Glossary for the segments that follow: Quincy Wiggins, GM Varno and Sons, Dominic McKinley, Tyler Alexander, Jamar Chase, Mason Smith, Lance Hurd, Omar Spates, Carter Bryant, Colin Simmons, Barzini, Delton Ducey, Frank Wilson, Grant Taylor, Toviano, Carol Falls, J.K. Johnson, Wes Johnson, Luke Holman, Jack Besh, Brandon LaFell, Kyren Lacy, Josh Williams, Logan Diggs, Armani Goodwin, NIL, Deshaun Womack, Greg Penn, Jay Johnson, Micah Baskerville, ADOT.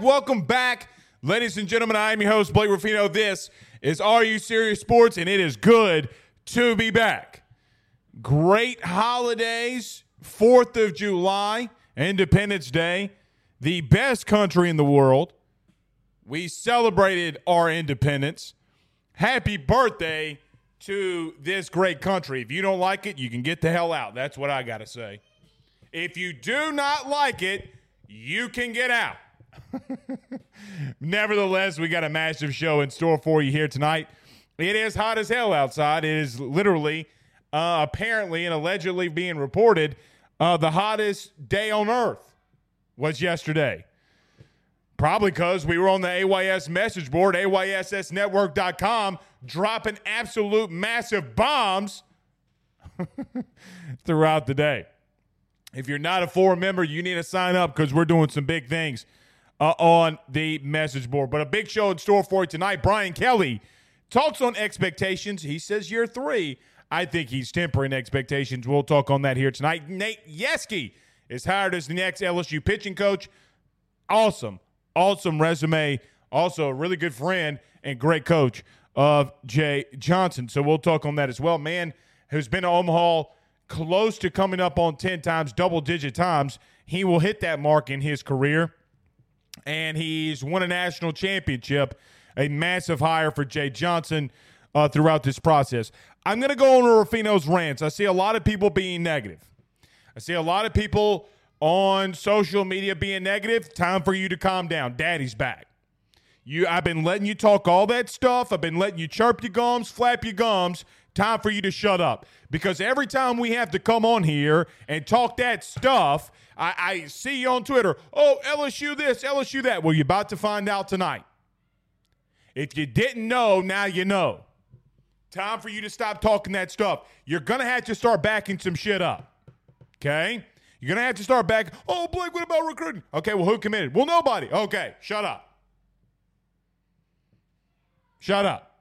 Welcome back, ladies and gentlemen. I am your host, Blake Rufino. This is Are You Serious Sports, and it is good to be back. Great holidays, 4th of July, Independence Day, the best country in the world. We celebrated our independence. Happy birthday to this great country. If you don't like it, you can get the hell out. That's what I got to say. If you do not like it, you can get out. Nevertheless, we got a massive show in store for you here tonight. It is hot as hell outside. It is literally, apparently and allegedly being reported, the hottest day on earth was yesterday. Probably because we were on the AYS message board, AYSSnetwork.com, dropping absolute massive bombs throughout the day. If you're not a forum member, you need to sign up because we're doing some big things on the message board. But a big show in store for you tonight. Brian Kelly talks on expectations. He says year three. I think he's tempering expectations. We'll talk on that here tonight. Nate Yeskie is hired as the next LSU pitching coach. Awesome, awesome resume. Also a really good friend and great coach of Jay Johnson. So we'll talk on that as well. Man who's been to Omaha close to coming up on 10 times, double-digit times. He will hit that mark in his career. And he's won a national championship, a massive hire for Jay Johnson throughout this process. I'm going to go on to Rufino's rants. I see a lot of people being negative. I see a lot of people on social media being negative. Time for you to calm down. Daddy's back. I've been letting you talk all that stuff. I've been letting you chirp your gums, flap your gums. Time for you to shut up. Because every time we have to come on here and talk that stuff, I see you on Twitter. Oh, LSU this, LSU that. Well, you're about to find out tonight. If you didn't know, now you know. Time for you to stop talking that stuff. You're going to have to start backing some shit up. Okay? You're going to have to start backing. Oh, Blake, what about recruiting? Okay, well, who committed? Well, nobody. Okay, shut up. Shut up.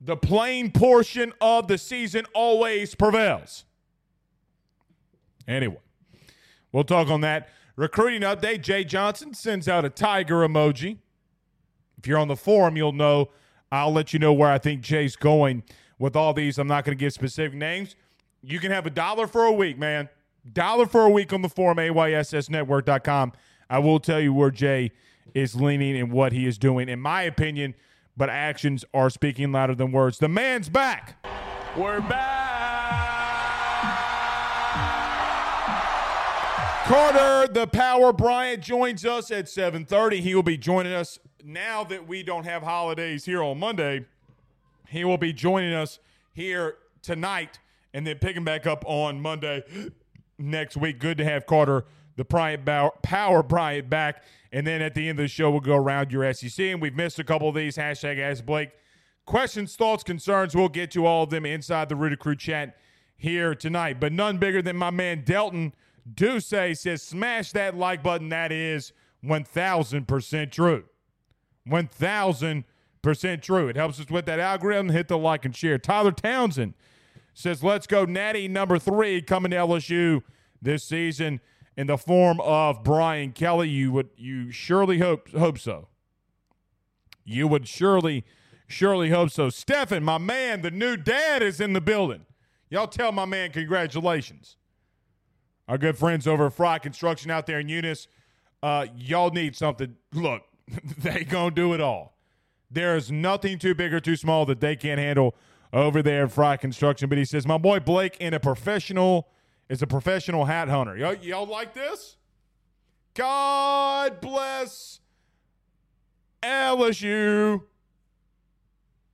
The plain portion of the season always prevails. Anyway, we'll talk on that. Recruiting update, Jay Johnson sends out a tiger emoji. If you're on the forum, you'll know. I'll let you know where I think Jay's going with all these. I'm not going to give specific names. You can have a dollar for a week, man. Dollar for a week on the forum, AYSSnetwork.com. I will tell you where Jay is leaning and what he is doing. In my opinion, but actions are speaking louder than words. The man's back. We're back. Carter, the Power Bryant, joins us at 7:30. He will be joining us now that we don't have holidays here on Monday. He will be joining us here tonight and then picking back up on Monday next week. Good to have Carter, the Power Bryant back. And then at the end of the show, we'll go around your SEC. And we've missed a couple of these. Hashtag Ask Blake. Questions, thoughts, concerns. We'll get to all of them inside the Roto-Crew chat here tonight. But none bigger than my man Delton Ducey says, smash that like button. That is 1,000% true. 1,000% true. It helps us with that algorithm. Hit the like and share. Tyler Townsend says, let's go Natty #3 coming to LSU this season in the form of Brian Kelly. You surely hope so. You would surely hope so. Stefan, my man, the new dad is in the building. Y'all tell my man congratulations. Our good friends over at Fry Construction out there in Eunice, y'all need something. Look, they gonna do it all. There is nothing too big or too small that they can't handle over there at Fry Construction. But he says, my boy Blake is a professional hat hunter. Y'all like this? God bless LSU.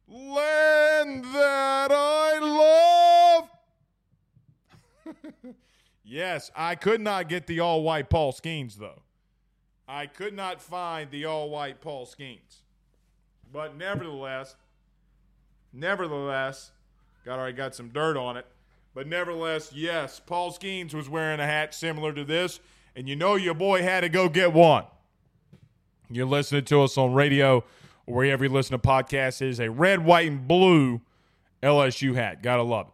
Land that I love. Yes, I could not get the all-white Paul Skenes, though. I could not find the all-white Paul Skenes. But nevertheless, got some dirt on it. But nevertheless, yes, Paul Skenes was wearing a hat similar to this, and you know your boy had to go get one. You're listening to us on radio or wherever you listen to podcasts. It is a red, white, and blue LSU hat. Gotta love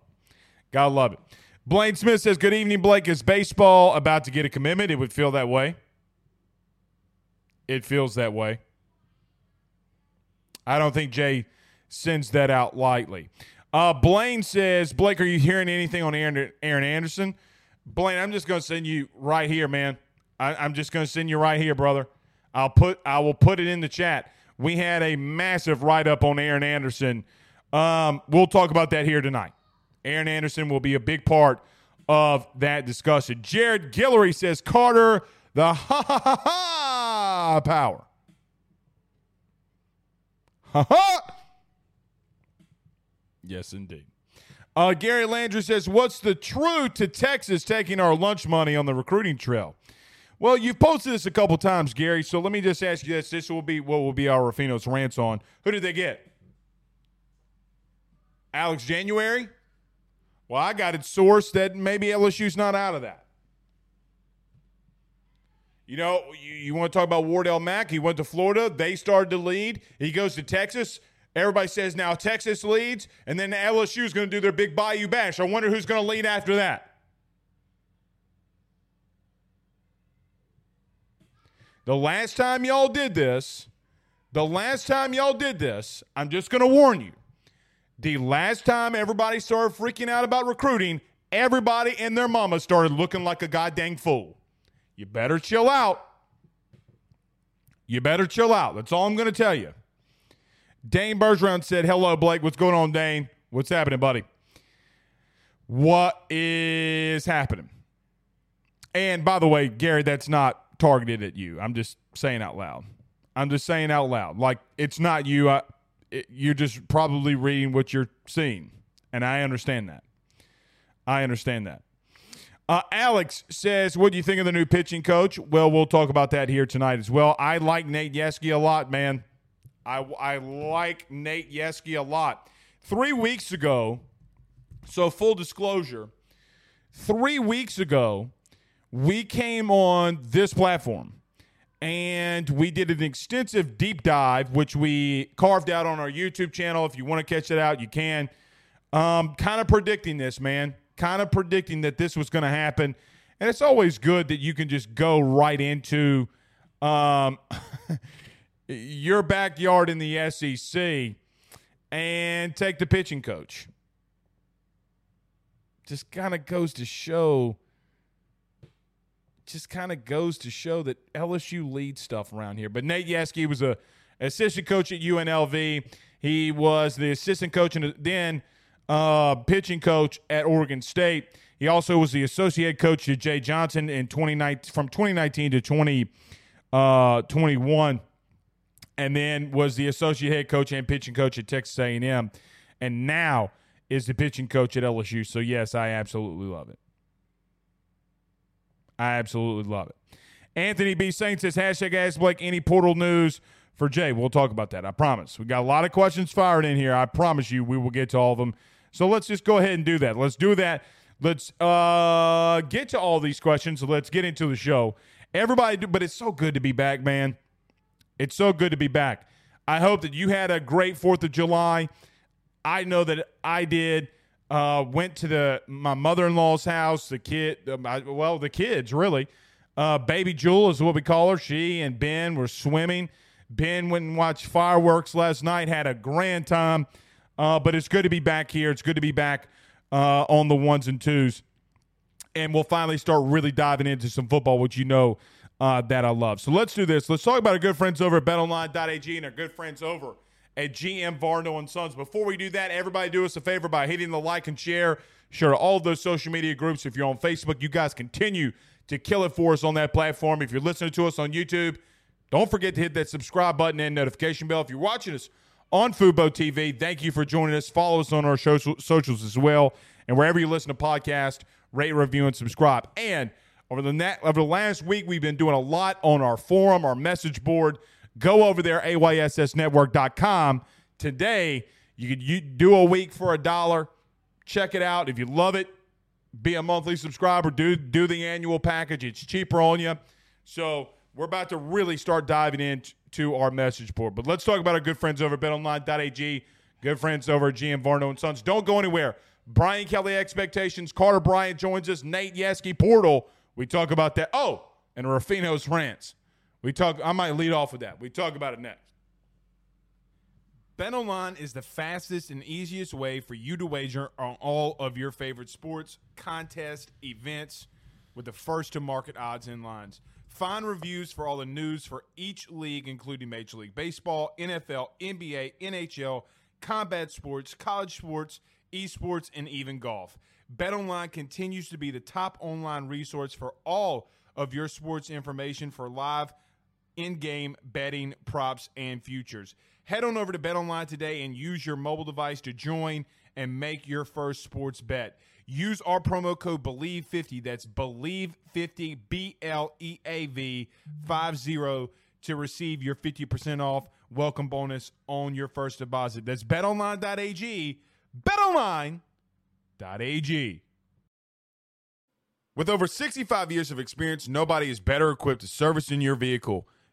it. Blaine Smith says, good evening, Blake. Is baseball about to get a commitment? It would feel that way. It feels that way. I don't think Jay sends that out lightly. Blaine says, Blake, are you hearing anything on Aaron Anderson? Blaine, I'm just going to send you right here, man. I'm just going to send you right here, brother. I will put it in the chat. We had a massive write-up on Aaron Anderson. We'll talk about that here tonight. Aaron Anderson will be a big part of that discussion. Jared Guillory says, Carter, the ha-ha-ha-ha power. Ha-ha! Yes, indeed. Gary Landry says, what's the truth to Texas taking our lunch money on the recruiting trail? Well, you've posted this a couple times, Gary, so let me just ask you this. This will be what will be our Rufino's rants on. Who did they get? Alex January? Well, I got it sourced that maybe LSU's not out of that. You know, you want to talk about Wardell Mack. He went to Florida. They started to lead. He goes to Texas. Everybody says now Texas leads, and then LSU's going to do their big Bayou Bash. I wonder who's going to lead after that. The last time y'all did this, I'm just going to warn you. The last time everybody started freaking out about recruiting, everybody and their mama started looking like a goddamn fool. You better chill out. That's all I'm going to tell you. Dane Bergeron said, hello, Blake. What's going on, Dane? What's happening, buddy? What is happening? And by the way, Gary, that's not targeted at you. I'm just saying out loud. Like, it's not you. You're just probably reading what you're seeing, and I understand that. Alex says, what do you think of the new pitching coach? Well, we'll talk about that here tonight as well. I like Nate Yeskie a lot, man. I like Nate Yeskie a lot. 3 weeks ago, so full disclosure, 3 weeks ago, we came on this platform. And we did an extensive deep dive, which we carved out on our YouTube channel. If you want to catch it out, you can. Kind of predicting this, man. Kind of predicting that this was going to happen. And it's always good that you can just go right into your backyard in the SEC and take the pitching coach. Just kind of goes to show that LSU leads stuff around here. But Nate Yeskie was an assistant coach at UNLV. He was the assistant coach and then pitching coach at Oregon State. He also was the associate coach to Jay Johnson from 2019 to 2021, and then was the associate head coach and pitching coach at Texas A&M, and now is the pitching coach at LSU. So, yes, I absolutely love it. I absolutely love it. Anthony B. Saint says, #AskBlake, any portal news for Jay? We'll talk about that. I promise. We got a lot of questions fired in here. I promise you we will get to all of them. So let's just go ahead and do that. Let's do that. Let's get to all these questions. Let's get into the show. Everybody, but it's so good to be back, man. It's so good to be back. I hope that you had a great 4th of July. I know that I did. Went to my mother-in-law's house, the kids, really. Baby Jewel is what we call her. She and Ben were swimming. Ben went and watched fireworks last night, had a grand time. But it's good to be back here. It's good to be back on the ones and twos. And we'll finally start really diving into some football, which you know that I love. So let's do this. Let's talk about our good friends over at BetOnline.ag and our good friends over at GM Varno and Sons. Before we do that, everybody do us a favor by hitting the like and share all of those social media groups. If you're on Facebook, you guys continue to kill it for us on that platform. If you're listening to us on YouTube, don't forget to hit that subscribe button and notification bell. If you're watching us on Fubo TV, thank you for joining us. Follow us on our socials as well. And wherever you listen to podcasts, rate, review, and subscribe. And over the last week, we've been doing a lot on our forum, our message board. Go over there, AYSSnetwork.com. Today, you do a week for $1. Check it out. If you love it, be a monthly subscriber. Do the annual package. It's cheaper on you. So we're about to really start diving into our message board. But let's talk about our good friends over at BetOnline.ag, good friends over at GM Varno and Sons. Don't go anywhere. Brian Kelly Expectations. Carter Bryant joins us. Nate Yeskie Portal. We talk about that. Oh, and Rufino's Rants. I might lead off with that. We talk about it next. BetOnline is the fastest and easiest way for you to wager on all of your favorite sports, contests, events, with the first-to-market odds and lines. Find reviews for all the news for each league, including Major League Baseball, NFL, NBA, NHL, combat sports, college sports, esports, and even golf. BetOnline continues to be the top online resource for all of your sports information for live in-game betting, props, and futures. Head on over to BetOnline today and use your mobile device to join and make your first sports bet. Use our promo code BELIEVE50, that's BELIEVE50, BLEAV50, to receive your 50% off welcome bonus on your first deposit. That's betonline.ag, betonline.ag. With over 65 years of experience, nobody is better equipped to service in your vehicle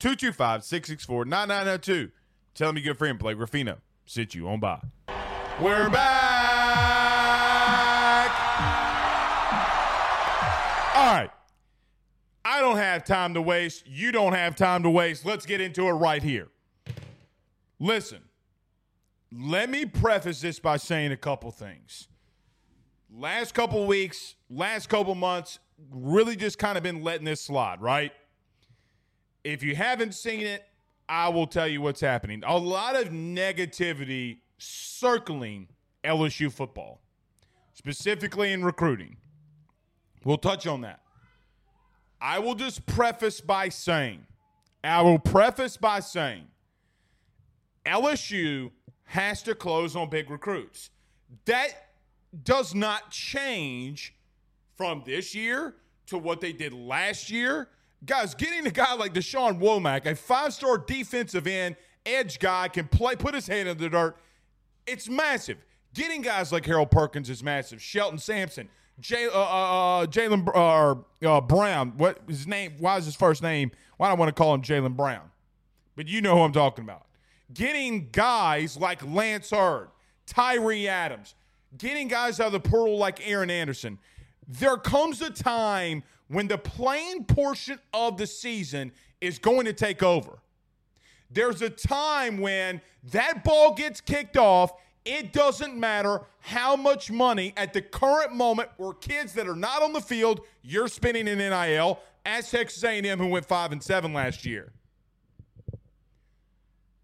225-664-9992. Tell them your good friend Blake Rufino sent you on by. We're back! All right. I don't have time to waste. You don't have time to waste. Let's get into it right here. Listen, let me preface this by saying a couple things. Last couple weeks, last couple months, really just kind of been letting this slide, right? If you haven't seen it, I will tell you what's happening. A lot of negativity circling LSU football, specifically in recruiting. We'll touch on that. I will just preface by saying, LSU has to close on big recruits. That does not change from this year to what they did last year. Guys, getting a guy like Deshaun Womack, a five-star defensive end, edge guy, can play, put his hand in the dirt, it's massive. Getting guys like Harold Perkins is massive. Shelton Sampson, Jalen Brown, what his name? Why is his first name? Why do I want to call him Jalen Brown? But you know who I'm talking about. Getting guys like Lance Hurd, Tyree Adams, getting guys out of the portal like Aaron Anderson. There comes a time when the playing portion of the season is going to take over. There's a time when that ball gets kicked off, It doesn't matter how much money at the current moment where kids that are not on the field, you're spending in NIL. As Texas A&M, who went 5-7 last year.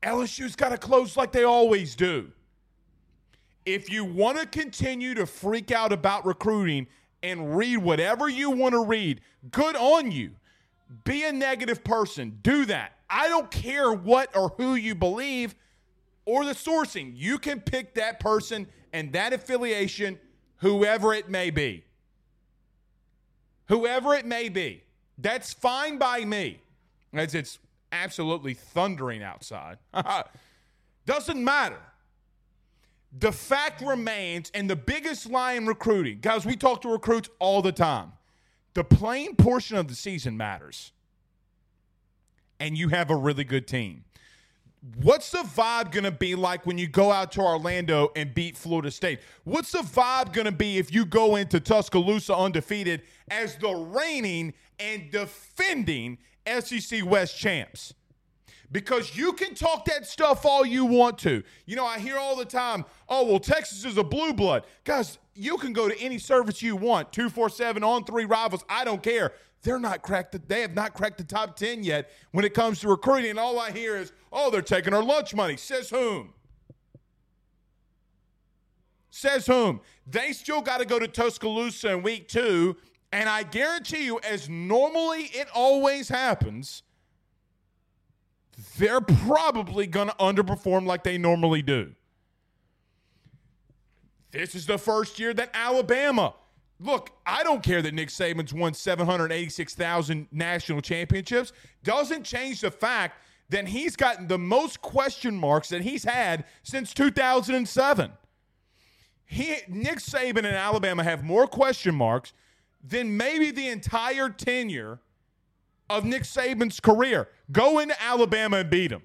LSU's got to close like they always do. If you want to continue to freak out about recruiting and read whatever you want to read, good on you. Be a negative person. Do that. I don't care what or who you believe or the sourcing. You can pick that person and that affiliation, whoever it may be. Whoever it may be. That's fine by me. As it's absolutely thundering outside. Doesn't matter. The fact remains, and the biggest lie in recruiting, guys, we talk to recruits all the time. The playing portion of the season matters. And you have a really good team. What's the vibe going to be like when you go out to Orlando and beat Florida State? What's the vibe going to be if you go into Tuscaloosa undefeated as the reigning and defending SEC West champs? Because you can talk that stuff all you want to. You know, I hear all the time, oh, well, Texas is a blue blood. Guys, you can go to any service you want, 247 on three rivals, I don't care. They're not cracked. They have not cracked the top 10 yet when it comes to recruiting. And all I hear is, oh, they're taking our lunch money. Says whom? Says whom? They still got to go to Tuscaloosa in week 2. And I guarantee you, as normally it always happens, they're probably going to underperform like they normally do. This is the first year that Alabama. Look, I don't care that Nick Saban's won 786,000 national championships. Doesn't change the fact that he's gotten the most question marks that he's had since 2007. Nick Saban and Alabama have more question marks than maybe the entire tenure of Nick Saban's career. Go into Alabama and beat him.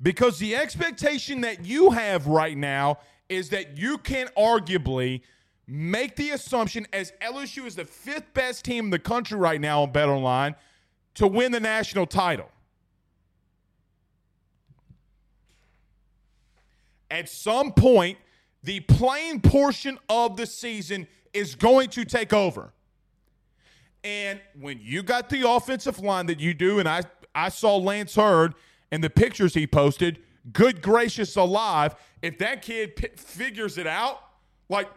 Because the expectation that you have right now is that you can arguably make the assumption, as LSU is the 5th best team in the country right now on BetOnline, to win the national title. At some point, the playing portion of the season is going to take over. And when you got the offensive line that you do, and I saw Lance Hurd and the pictures he posted, good gracious alive, if that kid figures it out, like,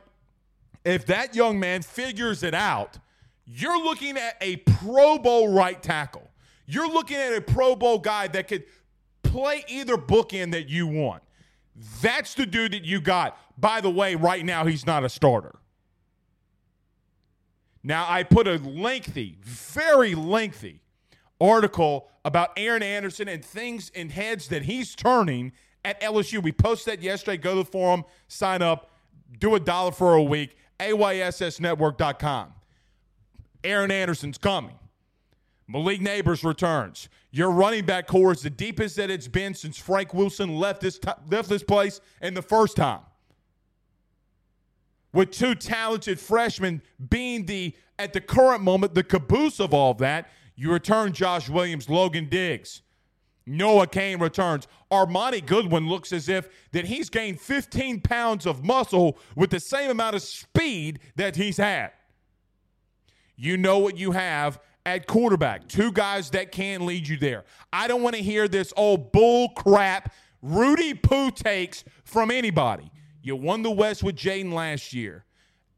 if that young man figures it out, you're looking at a Pro Bowl right tackle. You're looking at a Pro Bowl guy that could play either bookend that you want. That's the dude that you got. By the way, right now, he's not a starter. Now, I put a lengthy, very lengthy article about Aaron Anderson and things and heads that he's turning at LSU. We posted that yesterday. Go to the forum, sign up, do $1 for a week. AYSSnetwork.com. Aaron Anderson's coming. Malik Neighbors returns. Your running back core is the deepest that it's been since Frank Wilson left this place in the first time. With two talented freshmen being at the current moment, the caboose of all that, you return Josh Williams, Logan Diggs. Noah Kane returns. Armani Goodwin looks as if that he's gained 15 pounds of muscle with the same amount of speed that he's had. You know what you have at quarterback. Two guys that can lead you there. I don't want to hear this old bull crap Rudy Poo takes from anybody. You won the West with Jaden last year.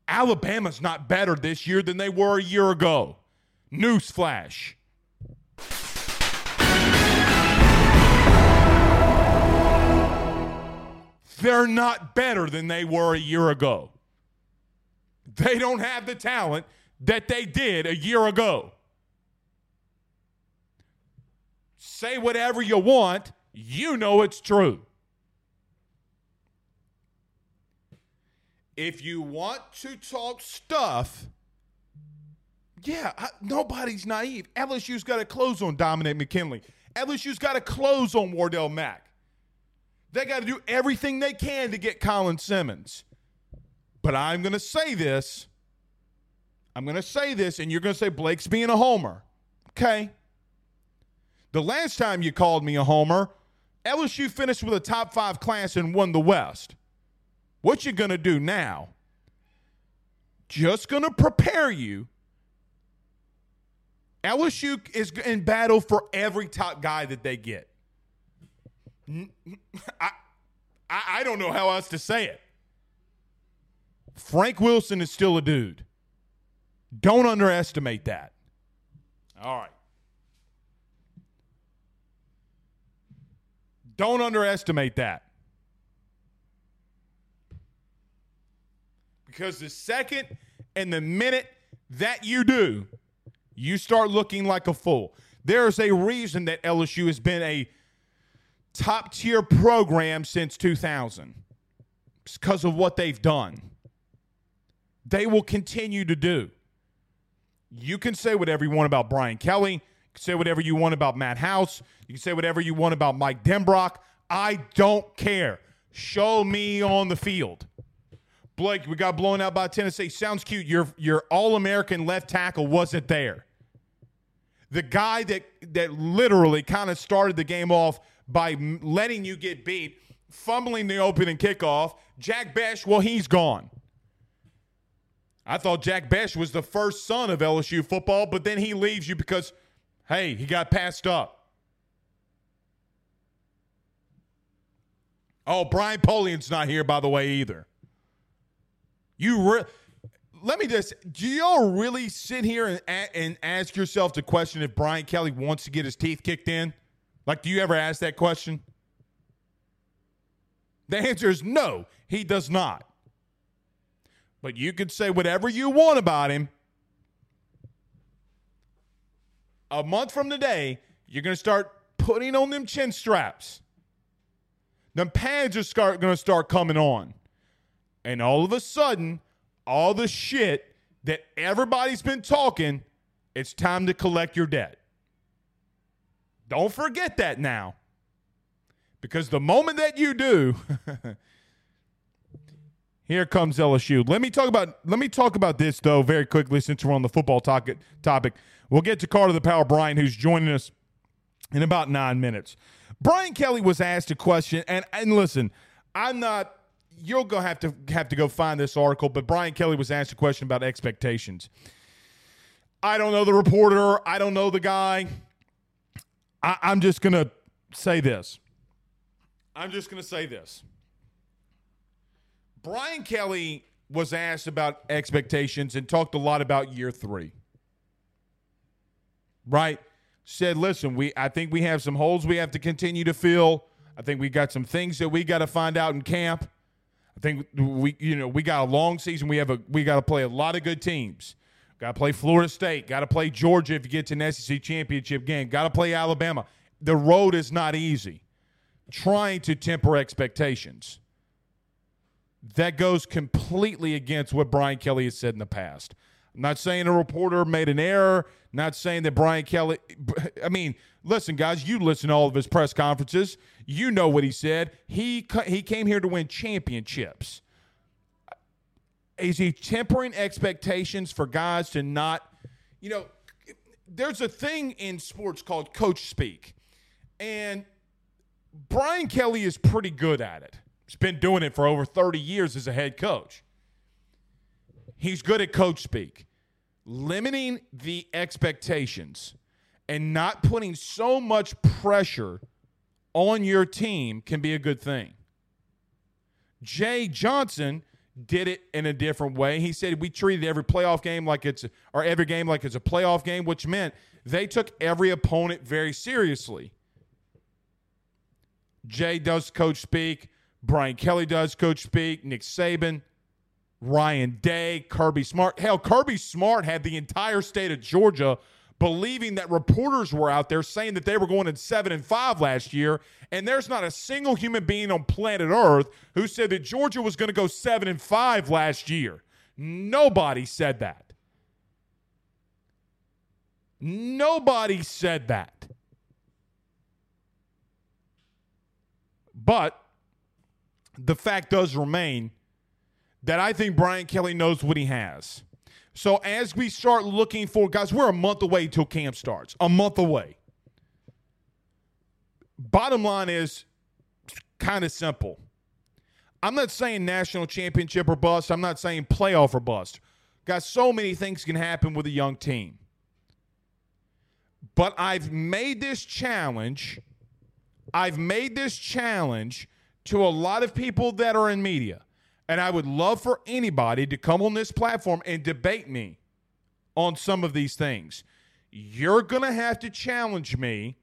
Alabama's not better this year than they were a year ago. Newsflash. They're not better than they were a year ago. They don't have the talent that they did a year ago. Say whatever you want. You know it's true. If you want to talk stuff, nobody's naive. LSU's got to close on Dominic McKinley. LSU's got to close on Wardell Mack. They got to do everything they can to get Colin Simmons. But I'm going to say this. And you're going to say Blake's being a homer. Okay. The last time you called me a homer, LSU finished with a top five class and won the West. What you going to do now? Just going to prepare you. LSU is in battle for every top guy that they get. I don't know how else to say it. Frank Wilson is still a dude. Don't underestimate that. All right. Don't underestimate that. Because the second and the minute that you do, you start looking like a fool. There's a reason that LSU has been a top-tier program since 2000. It's because of what they've done. They will continue to do. You can say whatever you want about Brian Kelly. You can say whatever you want about Matt House. You can say whatever you want about Mike Denbrock. I don't care. Show me on the field. Blake, we got blown out by Tennessee. Sounds cute. Your All-American left tackle wasn't there. The guy that literally kind of started the game off by letting you get beat, fumbling the opening kickoff, Jack Besh, well, he's gone. I thought Jack Besh was the first son of LSU football, but then he leaves you because, hey, he got passed up. Oh, Brian Polian's not here, by the way, either. Do y'all really sit here and ask yourself the question if Brian Kelly wants to get his teeth kicked in? Like, do you ever ask that question? The answer is no, he does not. But you can say whatever you want about him. A month from today, you're going to start putting on them chin straps. Them pads are going to start coming on. And all of a sudden, all the shit that everybody's been talking, it's time to collect your debt. Don't forget that now. Because the moment that you do, here comes LSU. Let me talk about this, though, very quickly since we're on the football topic. We'll get to Carter the Power Bryant, who's joining us in about 9 minutes. Brian Kelly was asked a question, and listen, you're going to have to go find this article, but Brian Kelly was asked a question about expectations. I don't know the reporter. I don't know the guy. I'm just going to say this. Brian Kelly was asked about expectations and talked a lot about year three. Right? Said, listen, I think we have some holes we have to continue to fill. I think we got some things that we got to find out in camp. I think we got a long season. We got to play a lot of good teams. Got to play Florida State. Got to play Georgia if you get to an SEC championship game. Got to play Alabama. The road is not easy. Trying to temper expectations. That goes completely against what Brian Kelly has said in the past. I'm not saying a reporter made an error. Not saying that Brian Kelly – I mean, listen, guys, you listen to all of his press conferences. You know what he said. He came here to win championships. Is he tempering expectations for guys to not, there's a thing in sports called coach speak. And Brian Kelly is pretty good at it. He's been doing it for over 30 years as a head coach. He's good at coach speak. Limiting the expectations and not putting so much pressure on your team can be a good thing. Jay Johnson did it in a different way. He said we treated every game like it's a playoff game, which meant they took every opponent very seriously. Jay does coach speak. Brian Kelly does coach speak. Nick Saban, Ryan Day, Kirby Smart. Hell, Kirby Smart had the entire state of Georgia believing that reporters were out there saying that they were going in 7-5 last year, and there's not a single human being on planet Earth who said that Georgia was going to go 7-5 last year. Nobody said that. Nobody said that. But the fact does remain that I think Brian Kelly knows what he has. So as we start looking for guys, we're a month away till camp starts. A month away. Bottom line is kind of simple. I'm not saying national championship or bust. I'm not saying playoff or bust. Got so many things can happen with a young team. But I've made this challenge. I've made this challenge to a lot of people that are in media. And I would love for anybody to come on this platform and debate me on some of these things. You're going to have to challenge me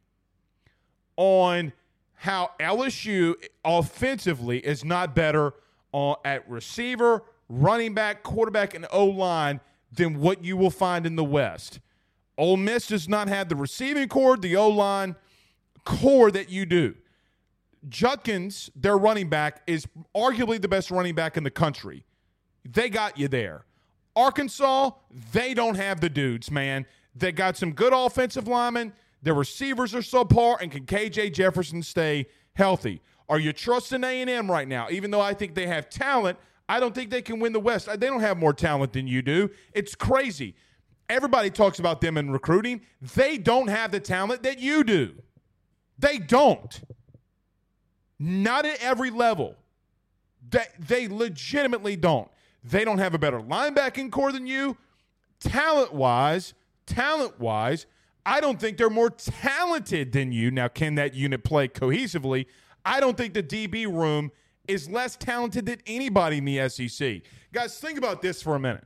on how LSU offensively is not better at receiver, running back, quarterback, and O-line than what you will find in the West. Ole Miss does not have the receiving core, the O-line core that you do. Judkins, their running back, is arguably the best running back in the country. They got you there. Arkansas, they don't have the dudes, man. They got some good offensive linemen. Their receivers are subpar, and can K.J. Jefferson stay healthy? Are you trusting A&M right now? Even though I think they have talent, I don't think they can win the West. They don't have more talent than you do. It's crazy. Everybody talks about them in recruiting. They don't have the talent that you do. They don't. Not at every level. They legitimately don't. They don't have a better linebacking core than you. Talent-wise, I don't think they're more talented than you. Now, can that unit play cohesively? I don't think the DB room is less talented than anybody in the SEC. Guys, think about this for a minute.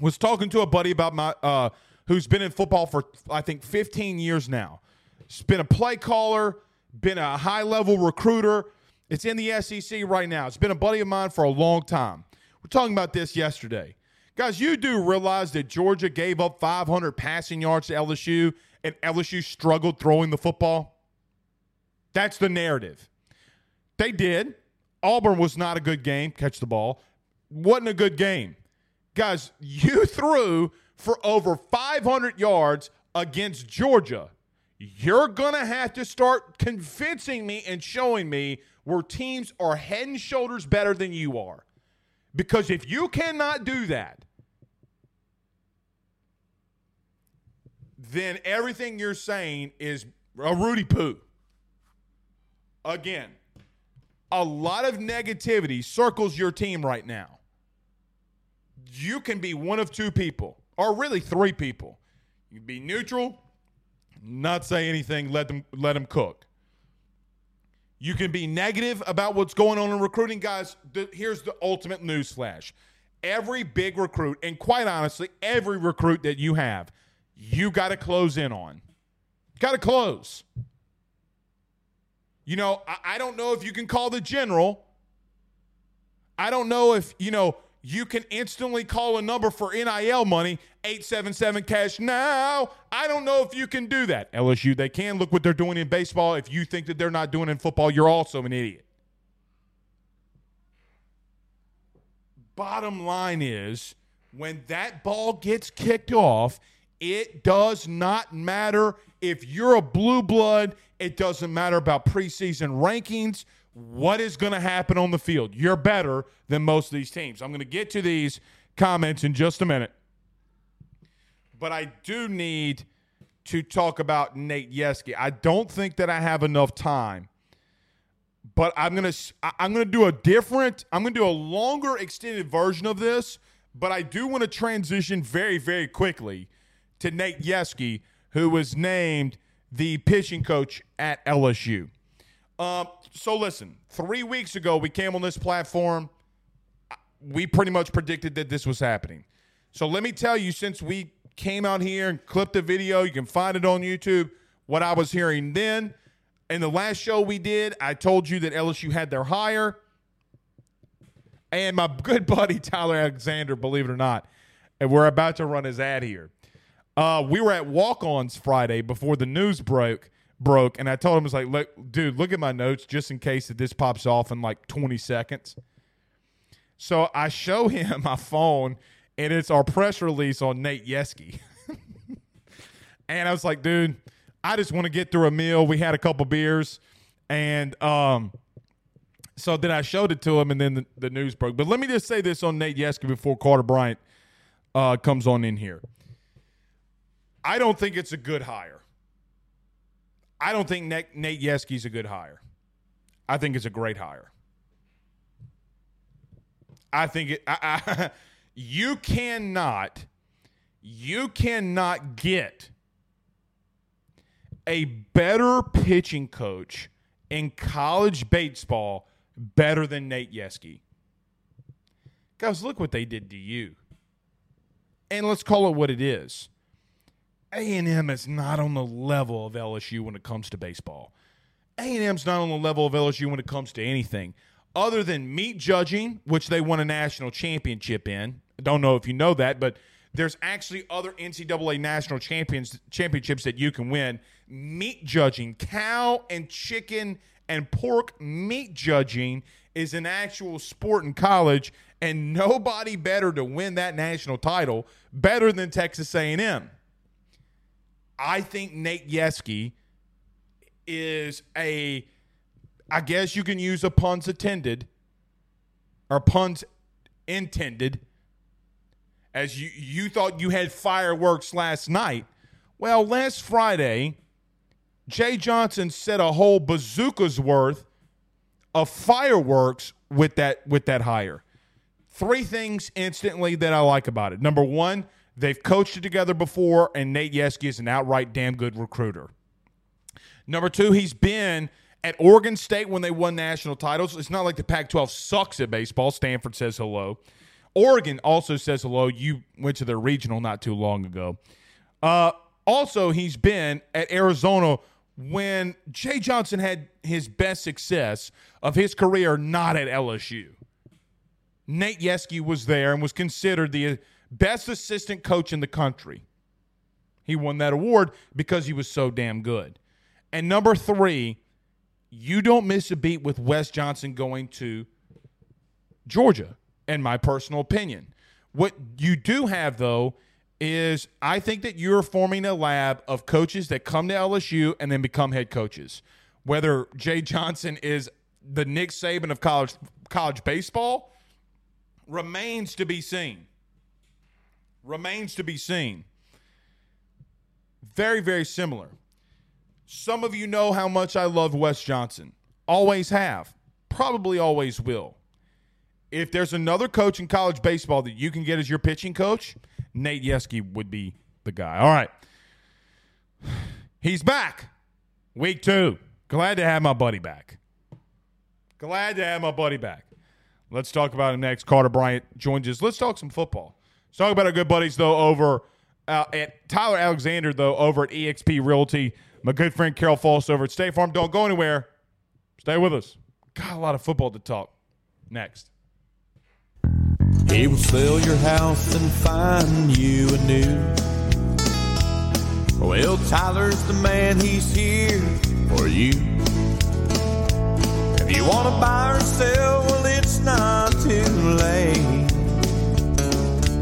Was talking to a buddy about my who's been in football for, I think, 15 years now. He's been a play caller, been a high-level recruiter. It's in the SEC right now. It's been a buddy of mine for a long time. We're talking about this yesterday. Guys, you do realize that Georgia gave up 500 passing yards to LSU, and LSU struggled throwing the football? That's the narrative. They did. Auburn was not a good game. Catch the ball. Wasn't a good game. Guys, you threw for over 500 yards against Georgia. You're going to have to start convincing me and showing me where teams are head and shoulders better than you are. Because if you cannot do that, then everything you're saying is a Rudy Poo. Again, a lot of negativity circles your team right now. You can be one of two people, or really three people. You can be neutral, not say anything, let them cook. You can be negative about what's going on in recruiting. Guys, here's the ultimate news flash. Every big recruit, and quite honestly, every recruit that you have, you got to close in on. Got to close. You know, I don't know if you can call the general. I don't know if, you can instantly call a number for NIL money, 877 cash now. I don't know if you can do that. LSU, they can. Look what they're doing in baseball. If you think that they're not doing in football, you're also an idiot. Bottom line is, when that ball gets kicked off, it does not matter if you're a blue blood. It doesn't matter about preseason rankings. What is going to happen on the field? You're better than most of these teams. I'm going to get to these comments in just a minute. But I do need to talk about Nate Yeskie. I don't think that I have enough time. But I'm going to do a longer extended version of this, but I do want to transition very, very quickly to Nate Yeskie, who was named the pitching coach at LSU. So listen, 3 weeks ago, we came on this platform. We pretty much predicted that this was happening. So let me tell you, since we came out here and clipped the video, you can find it on YouTube, what I was hearing then. In the last show we did, I told you that LSU had their hire. And my good buddy, Tyler Alexander, believe it or not, and we're about to run his ad here. We were at walk-ons Friday before the news broke, and I told him, I was like, look at my notes just in case that this pops off in like 20 seconds. So I show him my phone, and it's our press release on Nate Yeskie. And I was like, dude, I just want to get through a meal. We had a couple beers, and so then I showed it to him, and then the news broke. But let me just say this on Nate Yeskie before Carter Bryant comes on in here. I don't think it's a good hire. I don't think Nate Yeskie's a good hire. I think it's a great hire. I think it, you cannot get a better pitching coach in college baseball better than Nate Yeskie. Guys, look what they did to you. And let's call it what it is. A&M is not on the level of LSU when it comes to baseball. A&M's not on the level of LSU when it comes to anything other than meat judging, which they won a national championship in. I don't know if you know that, but there's actually other NCAA national championships that you can win. Meat judging, cow and chicken and pork meat judging is an actual sport in college, and nobody better to win that national title better than Texas A&M. I think Nate Yeskie is a, I guess you can use a puns attended or puns intended, as you thought you had fireworks last night. Well, last Friday, Jay Johnson set a whole bazooka's worth of fireworks with that hire. Three things instantly that I like about it. Number one, they've coached it together before, and Nate Yeskie is an outright damn good recruiter. Number two, he's been at Oregon State when they won national titles. It's not like the Pac-12 sucks at baseball. Stanford says hello. Oregon also says hello. You went to their regional not too long ago. Also, he's been at Arizona when Jay Johnson had his best success of his career not at LSU. Nate Yeskie was there and was considered the best assistant coach in the country. He won that award because he was so damn good. And number three, you don't miss a beat with Wes Johnson going to Georgia. In my personal opinion, what you do have, though, is I think that you're forming a lab of coaches that come to LSU and then become head coaches. Whether Jay Johnson is the Nick Saban of college baseball remains to be seen. Very, very similar. Some of you know how much I love Wes Johnson. Always have. Probably always will. If there's another coach in college baseball that you can get as your pitching coach, Nate Yeskie would be the guy. All right. He's back. Week two. Glad to have my buddy back. Let's talk about him next. Carter Bryant joins us. Let's talk some football. Let's talk about our good buddies, though, over at Tyler Alexander, though, over at eXp Realty. My good friend Carol Falls over at State Farm. Don't go anywhere. Stay with us. Got a lot of football to talk next. He will sell your house and find you a new. Well, Tyler's the man, he's here for you. If you want to buy or sell, well, it's not too late.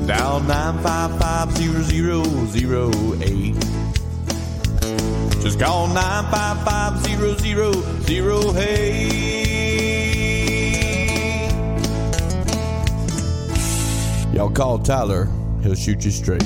Dial 955-0008. Just call 955-0008. Y'all call Tyler, he'll shoot you straight.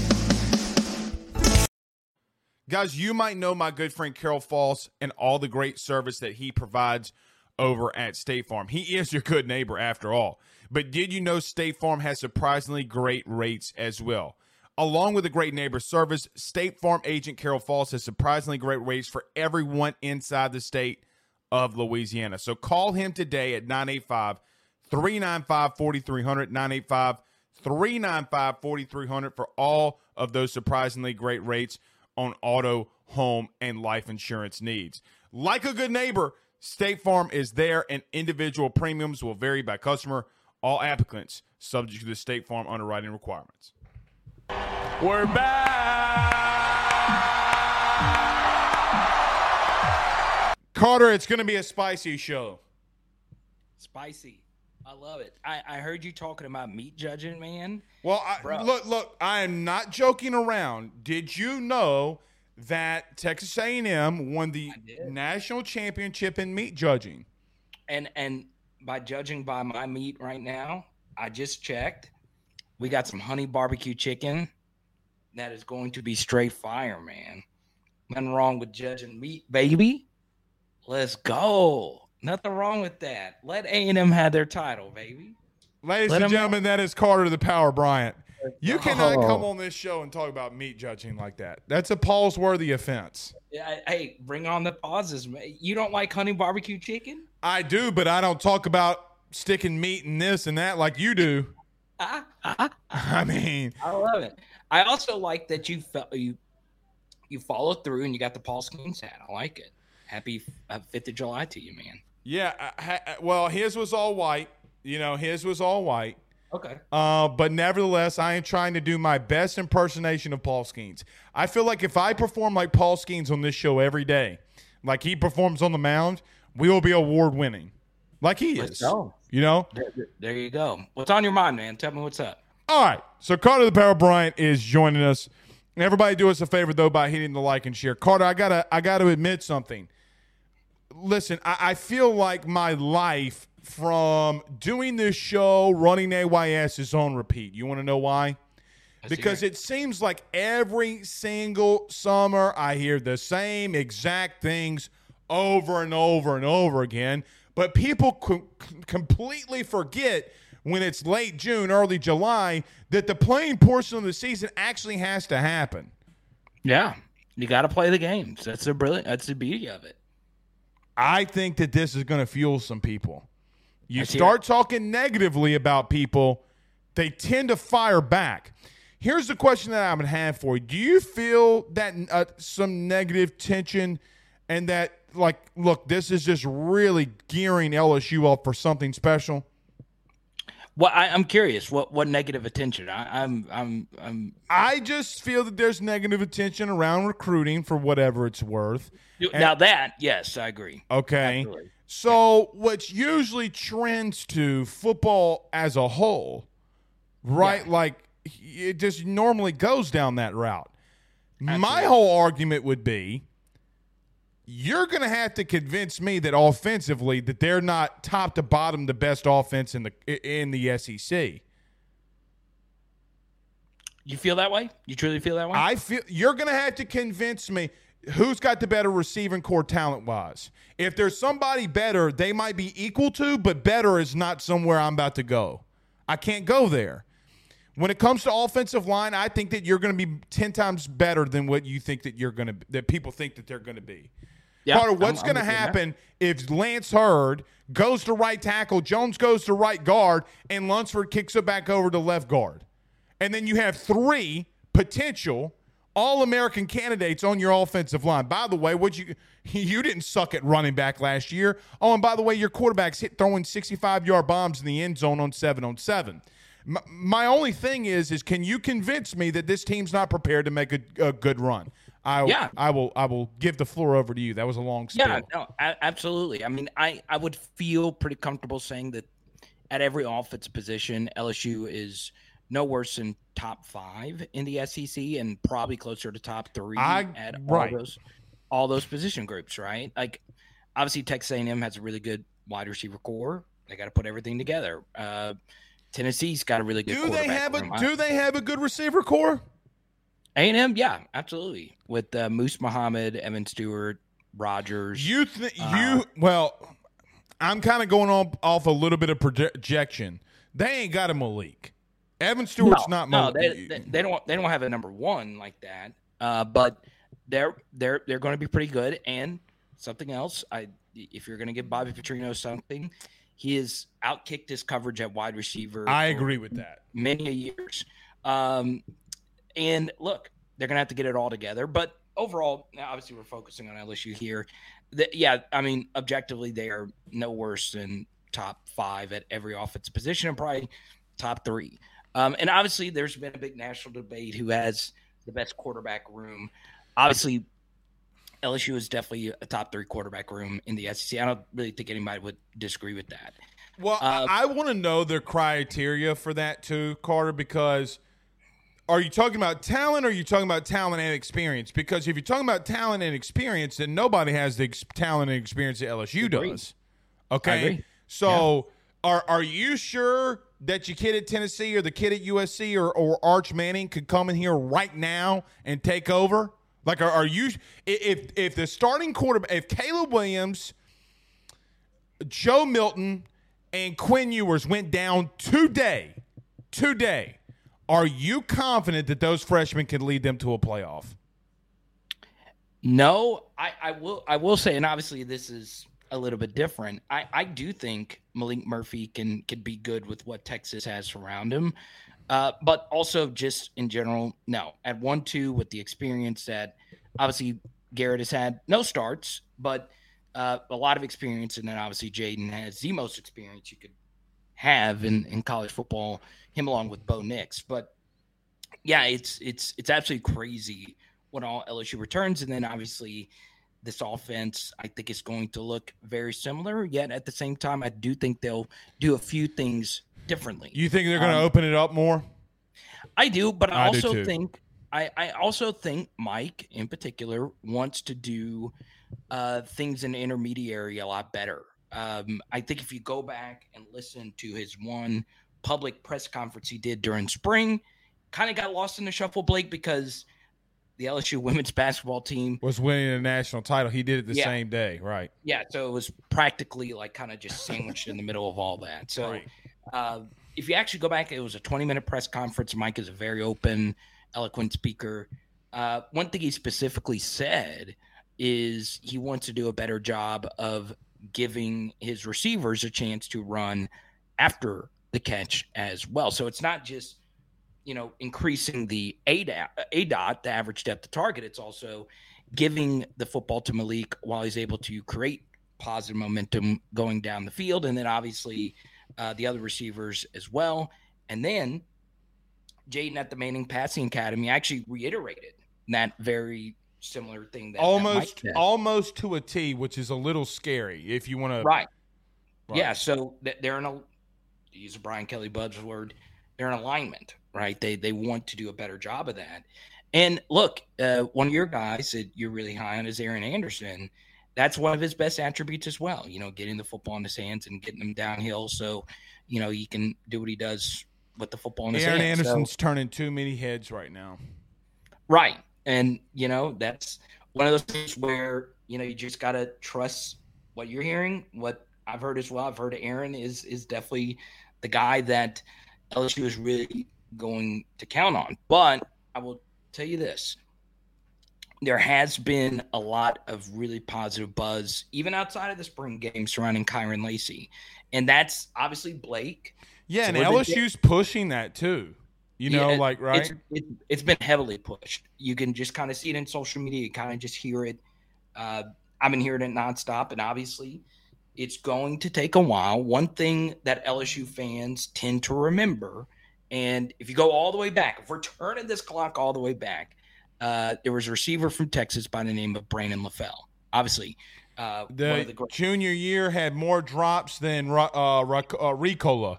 Guys, you might know my good friend Carol Falls and all the great service that he provides over at State Farm. He is your good neighbor after all. But did you know State Farm has surprisingly great rates as well? Along with a great neighbor service, State Farm agent Carol Falls has surprisingly great rates for everyone inside the state of Louisiana. So call him today at 985-395-4300, 985-395-4300 for all of those surprisingly great rates on auto, home, and life insurance needs. Like a good neighbor, State Farm is there, and individual premiums will vary by customer. All applicants subject to the State Farm underwriting requirements. We're back! Carter, it's going to be a spicy show. Spicy. I love it. I heard you talking about meat judging, man. Well, Look, I am not joking around. Did you know that Texas A&M won the national championship in meat judging? And by judging by my meat right now, I just checked. We got some honey barbecue chicken that is going to be straight fire, man. Nothing wrong with judging meat, baby. Let's go. Nothing wrong with that. Let A&M have their title, baby. Ladies and gentlemen, that is Carter the Power Bryant. You cannot come on this show and talk about meat judging like that. That's a pause-worthy offense. Yeah, hey, bring on the pauses. You don't like honey barbecue chicken? I do, but I don't talk about sticking meat in this and that like you do. I mean, I love it. I also like that you you followed through and you got the Paul Skenes hat. I like it. Happy 5th of July to you, man. Yeah. Well, his was all white. You know, his was all white. Okay. But nevertheless, I am trying to do my best impersonation of Paul Skenes. I feel like if I perform like Paul Skenes on this show every day, like he performs on the mound, we will be award-winning. Like he is. You know? There you go. What's on your mind, man? Tell me what's up. All right. So Carter the Power Bryant is joining us. Everybody do us a favor, though, by hitting the like and share. Carter, I gotta admit something. Listen, I feel like my life from doing this show, running AYS, is on repeat. You want to know why? Because it seems like every single summer I hear the same exact things over and over and over again. But people completely forget when it's late June, early July, that the playing portion of the season actually has to happen. Yeah, you got to play the games. That's the beauty of it. I think that this is going to fuel some people. You start talking negatively about people, they tend to fire back. Here's the question that I would have for you. Do you feel that some negative tension and that, like, look, this is just really gearing LSU up for something special? Well, I'm curious. What negative attention? I just feel that there's negative attention around recruiting for whatever it's worth. Yes, I agree. Okay. Absolutely. So which usually trends to football as a whole, right? Yeah. Like it just normally goes down that route. Absolutely. My whole argument would be you're going to have to convince me that offensively that they're not top to bottom the best offense in the SEC. You feel that way? You truly feel that way? I feel you're going to have to convince me. Who's got the better receiving core talent-wise? If there's somebody better, they might be equal to, but better is not somewhere I'm about to go. I can't go there. When it comes to offensive line, I think that you're going to be 10 times better than what you think that you're going to that people think that they're going to be. Yeah, Carter, what's going to happen if Lance Hurd goes to right tackle, Jones goes to right guard, and Lunsford kicks it back over to left guard? And then you have three potential All-American candidates on your offensive line. By the way, you didn't suck at running back last year. Oh, and by the way, your quarterback's throwing 65-yard bombs in the end zone on 7-on-7. My only thing is can you convince me that this team's not prepared to make a good run? I will give the floor over to you. That was a long spiel. Yeah, no, absolutely. I mean, I would feel pretty comfortable saying that at every offensive position, LSU is no worse than top 5 in the SEC and probably closer to top 3 at all those position groups, right? Like, obviously, Texas A&M has a really good wide receiver core. They got to put everything together. Tennessee's got a really good quarterback. Do they have a good receiver core? A&M, yeah, absolutely. With Moose Muhammad, Evan Stewart, Rogers. I'm kind of going off a little bit of projection. They ain't got a Malik. Evan Stewart's they don't have a number one like that. But they're going to be pretty good. And something else, if you're going to give Bobby Petrino something, he has outkicked his coverage at wide receiver. I agree with that. Many years. And look, they're going to have to get it all together. But overall, obviously, we're focusing on LSU here. Objectively, they are no worse than top 5 at every offensive position and probably top 3. And obviously, there's been a big national debate who has the best quarterback room. Obviously, LSU is definitely a top 3 quarterback room in the SEC. I don't really think anybody would disagree with that. Well, I want to know their criteria for that too, Carter, because are you talking about talent or are you talking about talent and experience? Because if you're talking about talent and experience, then nobody has the talent and experience that LSU does. Okay? So are you sure that your kid at Tennessee or the kid at USC or Arch Manning could come in here right now and take over? Like, are you – if the starting quarterback – if Caleb Williams Joe Milton and Quinn Ewers went down today. Are you confident that those freshmen can lead them to a playoff? No, I will say, and obviously this is a little bit different. I do think Malik Murphy can be good with what Texas has around him. But also just in general, no. At 1-2 with the experience that obviously Garrett has had, no starts, but a lot of experience. And then obviously Jaden has the most experience you could have in college football, him along with Bo Nix. But yeah, it's absolutely crazy what all LSU returns. And then obviously this offense, I think, is going to look very similar. Yet at the same time, I do think they'll do a few things differently. You think they're going to open it up more? I do, but I also think Mike in particular wants to do things in the intermediary a lot better. I think if you go back and listen to his one public press conference he did during spring, kind of got lost in the shuffle, Blake, because the LSU women's basketball team was winning a national title. He did it the same day, right? Yeah, so it was practically like kind of just sandwiched in the middle of all that. So if you actually go back, it was a 20-minute press conference. Mike is a very open, eloquent speaker. One thing he specifically said is he wants to do a better job of giving his receivers a chance to run after the catch as well. So it's not just, you know, increasing the ADOT, the average depth of target. It's also giving the football to Malik while he's able to create positive momentum going down the field. And then obviously the other receivers as well. And then Jaden at the Manning Passing Academy actually reiterated that very similar thing that almost to a T, which is a little scary if you want to. Right. Yeah. So they're in to use a Brian Kelly Bubbs word, they're in alignment, right? They want to do a better job of that. And look, one of your guys that you're really high on is Aaron Anderson. That's one of his best attributes as well. You know, getting the football in his hands and getting him downhill. So, you know, he can do what he does with the football in his hands. Aaron Anderson's turning too many heads right now. Right. And, you know, that's one of those things where, you know, you just got to trust what you're hearing. What I've heard as well, I've heard Aaron is definitely the guy that LSU is really going to count on. But I will tell you this. There has been a lot of really positive buzz, even outside of the spring game, surrounding Kyren Lacy. And that's obviously Blake. Yeah, and LSU's pushing that too. You know, yeah, like, right? It's been heavily pushed. You can just kind of see it in social media. You kind of just hear it. I've been hearing it nonstop, and obviously it's going to take a while. One thing that LSU fans tend to remember, and if you go all the way back, if we're turning this clock all the way back, there was a receiver from Texas by the name of Brandon LaFell. Obviously, the junior year had more drops than Ricola.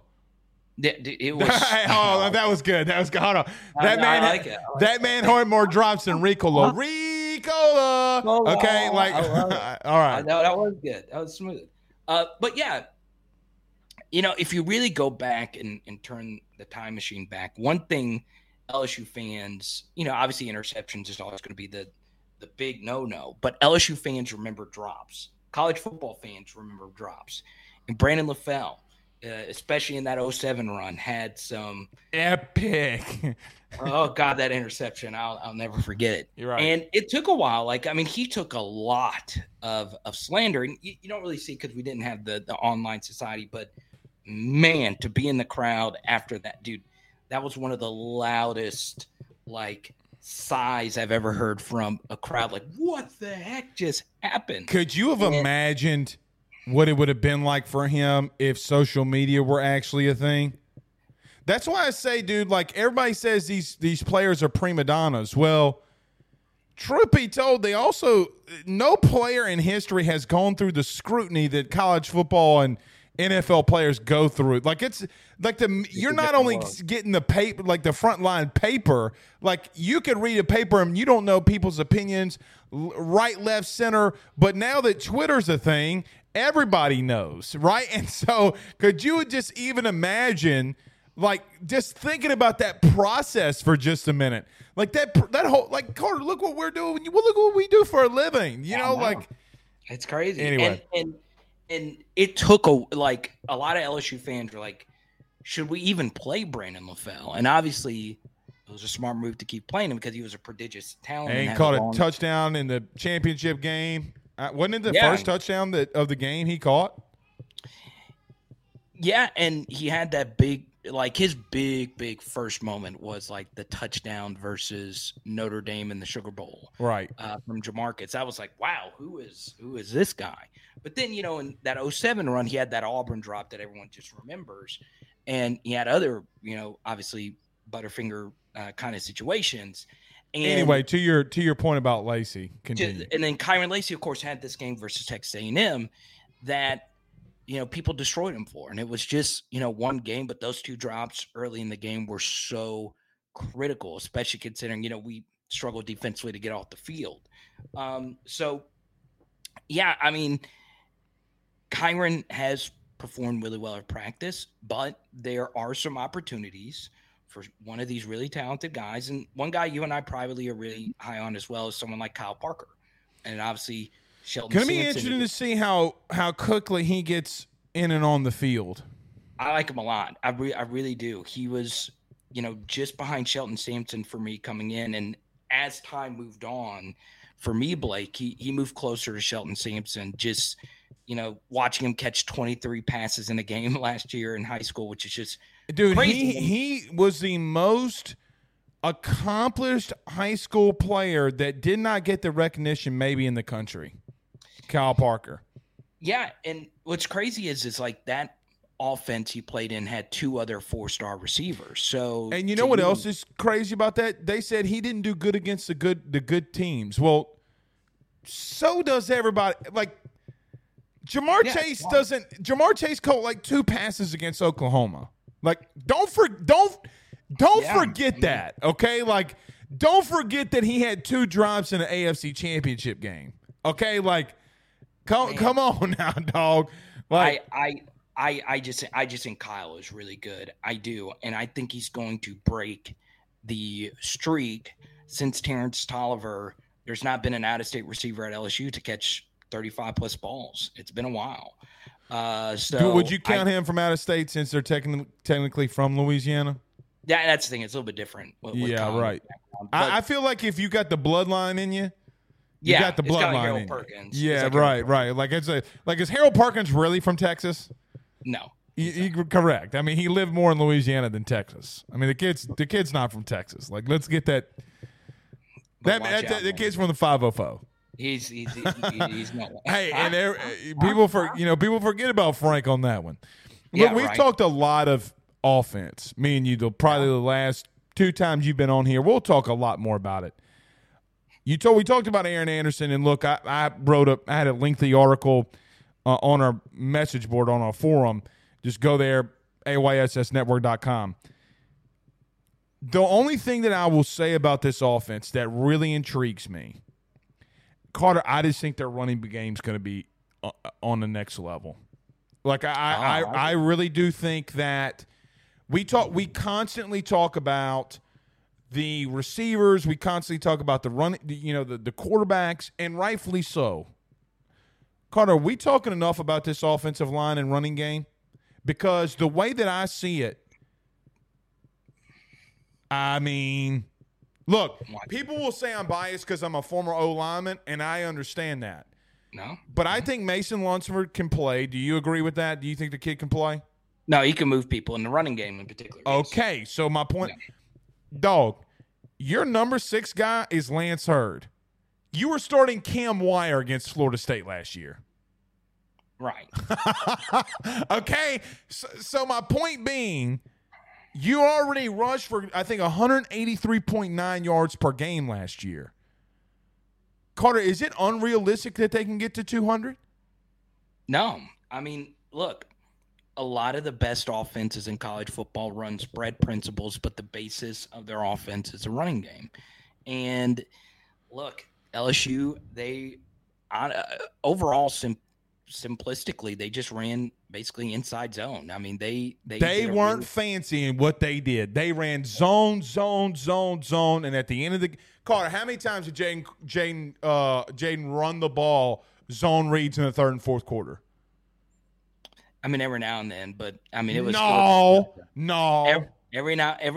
It was, oh, that was good. That was good. Hold on. That man had more drops than Ricola. Ricola. Okay, like all right. No, that was good. That was smooth. But yeah, you know, if you really go back and turn the time machine back, one thing LSU fans, you know, obviously interceptions is always going to be the big no-no, but LSU fans remember drops. College football fans remember drops. And Brandon LaFell, especially in that 07 run, had some epic. Oh, God, that interception. I'll never forget it. You're right. And it took a while. Like, I mean, he took a lot of slander. And you don't really see because we didn't have the online society. But, man, to be in the crowd after that, dude, that was one of the loudest, like, sighs I've ever heard from a crowd. Like, what the heck just happened? Could you have imagined what it would have been like for him if social media were actually a thing? That's why I say, dude, like everybody says these players are prima donnas. Well, truth be told, they also no player in history has gone through the scrutiny that college football and NFL players go through. Like it's like you're not only getting the paper, like the front line paper, like you could read a paper and you don't know people's opinions, right, left, center. But now that Twitter's a thing, everybody knows, right? And so could you just even imagine, like, just thinking about that process for just a minute? Like that whole, like, Carter, look what we're doing. Well, look what we do for a living. You know, like, it's crazy. Anyway. And And it took a lot of LSU fans were like, should we even play Brandon LaFell? And obviously it was a smart move to keep playing him because he was a prodigious talent. And he caught a touchdown in the championship game. Wasn't it the first touchdown of the game he caught? Yeah, and he had that big – his big first moment was, the touchdown versus Notre Dame in the Sugar Bowl. Right. From Jamarcus. I was like, wow, who is this guy? But then, in that 2007 run, he had that Auburn drop that everyone just remembers. And he had other, obviously Butterfinger kind of situations. And anyway, to your point about Lacy, continue. And then Kyren Lacy, of course, had this game versus Texas A&M that – people destroyed him for. And it was just, one game, but those two drops early in the game were so critical, especially considering, we struggled defensively to get off the field. Kyren has performed really well at practice, but there are some opportunities for one of these really talented guys. And one guy you and I privately are really high on as well is someone like Kyle Parker. And obviously, Shelton Sampson. It's going to be interesting to see how quickly he gets in and on the field. I like him a lot. I really do. He was, just behind Shelton Sampson for me coming in. And as time moved on, for me, Blake, he moved closer to Shelton Sampson. Just, watching him catch 23 passes in a game last year in high school, which is just crazy. He was the most accomplished high school player that did not get the recognition maybe in the country. Kyle Parker. Yeah, and what's crazy is that offense he played in had two other four-star receivers. So, and you know what else is crazy about that? They said he didn't do good against the good teams. Well, so does everybody. Jamar Chase doesn't. Jamar Chase caught two passes against Oklahoma. Don't forget that. Okay, don't forget that he had two drops in the AFC Championship game. Okay, come on now, dog. I just think Kyle is really good. I do, and I think he's going to break the streak since Terrence Tolliver. There's not been an out-of-state receiver at LSU to catch 35-plus balls. It's been a while. Would you count him from out-of-state since they're technically from Louisiana? Yeah, that's the thing. It's a little bit different. Right. I feel like if you got the bloodline in you, got the bloodline in Perkins. Yeah, right. Is Harold Perkins really from Texas? No. Correct. I mean, he lived more in Louisiana than Texas. I mean, the kid's not from Texas. Let's get that. The kid's from the 504. He's not. Hey, and people forget about Frank on that one. Yeah, we've talked a lot of offense. Me and you, the last two times you've been on here, we'll talk a lot more about it. We talked about Aaron Anderson, and look, I had a lengthy article on our message board on our forum. Just go there, AYSSnetwork.com. The only thing that I will say about this offense that really intrigues me, Carter, I just think their running game's going to be on the next level. I really do think that. We constantly talk about the receivers. We constantly talk about the run, the quarterbacks, and rightfully so. Carter, are we talking enough about this offensive line and running game? Because the way that I see it, I mean, look, people will say I'm biased because I'm a former O lineman, and I understand that. No. But I think Mason Lunsford can play. Do you agree with that? Do you think the kid can play? No, he can move people in the running game in particular. Okay, so my point, dog, your number 6 guy is Lance Hurd. You were starting Cam Wire against Florida State last year. Right. Okay, so my point being, you already rushed for, I think, 183.9 yards per game last year. Carter, is it unrealistic that they can get to 200? No. I mean, look. A lot of the best offenses in college football run spread principles, but the basis of their offense is a running game. And look, LSU, they overall simplistically, they just ran basically inside zone. I mean, they weren't fancy in what they did. They ran zone. And at the end of the Carter, how many times did Jaden run the ball zone reads in the third and fourth quarter? I mean, every now and then, but I mean, it was every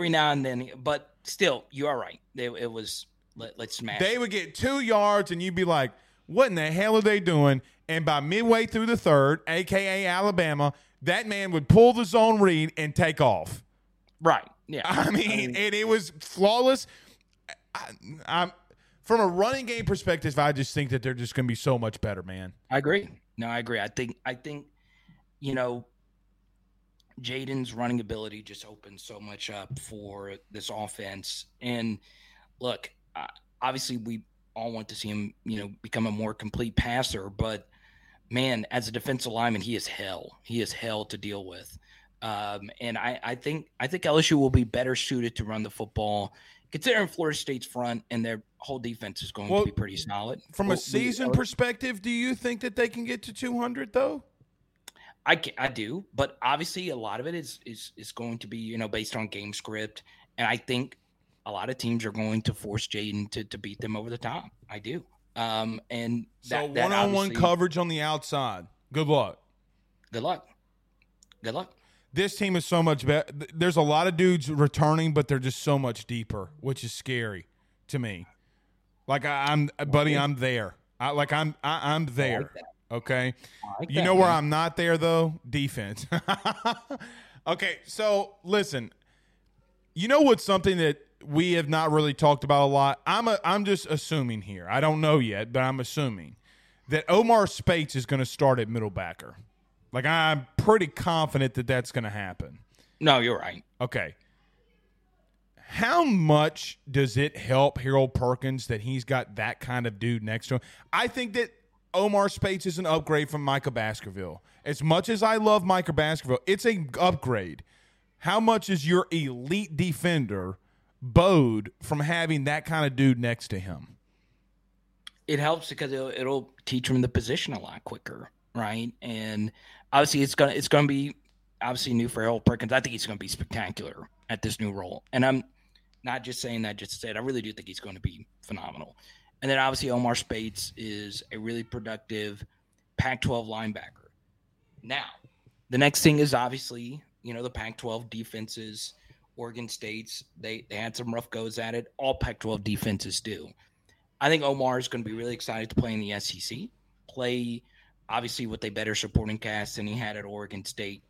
now and then, but still, you are right. It was let's smash. They would get 2 yards, and you'd be like, "What in the hell are they doing?" And by midway through the third, aka Alabama, that man would pull the zone read and take off. Right. Yeah. I mean, and it was flawless. I'm from a running game perspective, I just think that they're just going to be so much better, man. I agree. No, I agree. I think, you know, Jaden's running ability just opens so much up for this offense. And look, obviously we all want to see him, you know, become a more complete passer, but man, as a defensive lineman, he is hell. He is hell to deal with. And I think LSU will be better suited to run the football, considering Florida State's front and their whole defense is going to be pretty solid. From a season perspective, do you think that they can get to 200 though? I do, but obviously a lot of it is going to be, you know, based on game script. And I think a lot of teams are going to force Jaden to beat them over the top. I do. And so that one-on-one coverage on the outside. Good luck. This team is so much better. There's a lot of dudes returning, but they're just so much deeper, which is scary to me. Like I'm there. Okay. You know where I'm not there, though? Defense. Okay, so listen. You know what's something that we have not really talked about a lot? I'm just assuming here. I don't know yet, but I'm assuming that Omar Spates is going to start at middle backer. Like, I'm pretty confident that that's going to happen. No, you're right. Okay. How much does it help Harold Perkins that he's got that kind of dude next to him? I think that Omar Spates is an upgrade from Micah Baskerville. As much as I love Micah Baskerville, it's an upgrade. How much is your elite defender bowed from having that kind of dude next to him? It helps because it'll teach him the position a lot quicker, right? And obviously it's gonna be obviously new for Harold Perkins. I think he's gonna be spectacular at this new role, and I'm not just saying that just to say it. I really do think he's going to be phenomenal. And then obviously Omar Spates is a really productive Pac-12 linebacker. Now, the next thing is obviously, you know, the Pac-12 defenses, Oregon State's, they had some rough goes at it. All Pac-12 defenses do. I think Omar is going to be really excited to play in the SEC, play obviously with a better supporting cast than he had at Oregon State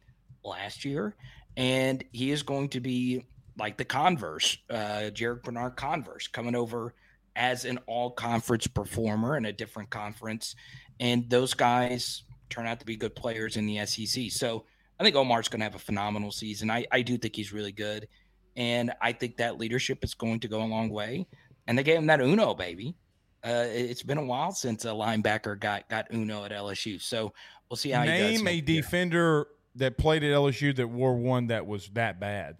last year. And he is going to be like the converse, Jarek Bernard converse, coming over as an all-conference performer in a different conference. And those guys turn out to be good players in the SEC. So I think Omar's going to have a phenomenal season. I do think he's really good. And I think that leadership is going to go a long way. And they gave him that Uno, baby. It's been a while since a linebacker got Uno at LSU. So we'll see how he does. Name a defender that played at LSU that wore one that was that bad.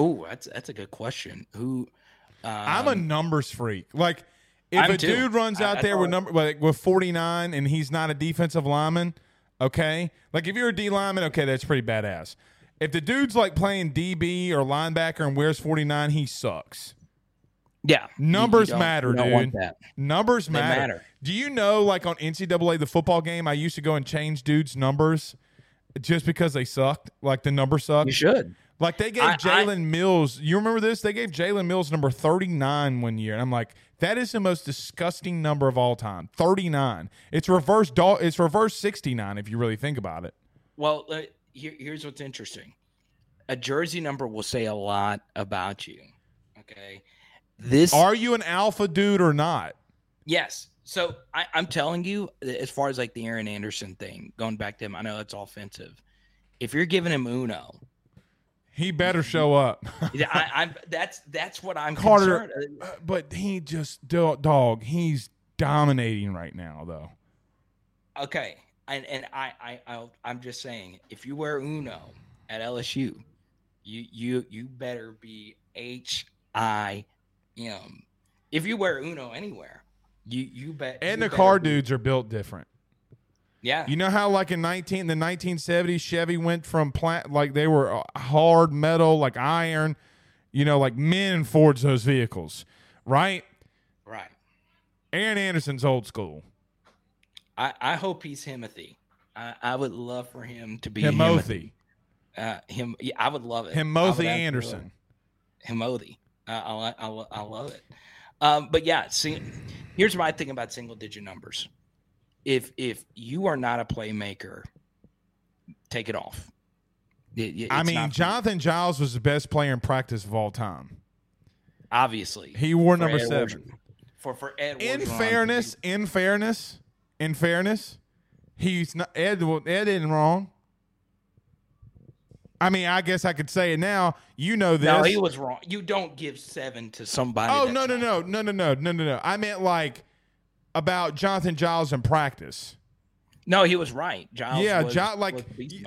Oh, that's a good question. Who? I'm a numbers freak. Like, if I'm a too. Dude runs out I there with number like with 49 and he's not a defensive lineman, okay? Like, if you're a D lineman, okay, that's pretty badass. If the dude's like playing DB or linebacker and wears 49, he sucks. Yeah. Numbers matter, dude. Numbers matter. Do you know, like, on NCAA, the football game, I used to go and change dudes' numbers just because they sucked? Like, the number sucked? You should. Like, they gave Jalen Mills – you remember this? They gave Jalen Mills number 39 one year. And I'm like, that is the most disgusting number of all time, 39. It's reverse 69 if you really think about it. Well, here's what's interesting. A jersey number will say a lot about you, okay? Are you an alpha dude or not? Yes. So I'm telling you, as far as like the Aaron Anderson thing, going back to him, I know that's offensive. If you're giving him Uno – he better show up. That's what I'm Carter, concerned. But he just dog. He's dominating right now, though. Okay, and I'm just saying, if you wear Uno at LSU, you better be HIM. If you wear Uno anywhere, you bet. And the car dudes are built different. Yeah. You know how, like, in the 1970s, Chevy went from like they were hard metal, like iron, you know, like men forged those vehicles, right? Right. Aaron Anderson's old school. I hope he's Himothy. I would love for him to be Himothi. Yeah, I would love it. Himothi Anderson. Himothi. I love it. But yeah, see, here's my thing about single digit numbers. If you are not a playmaker, take it off. Jonathan Giles was the best player in practice of all time. Obviously, he wore number 7. For Ed. In fairness, he's not Ed. Ed isn't wrong. I mean, I guess I could say it now. You know this. No, he was wrong. You don't give 7 to somebody. Oh, no. I meant like about Jonathan Giles in practice. No, he was right. Giles. Yeah,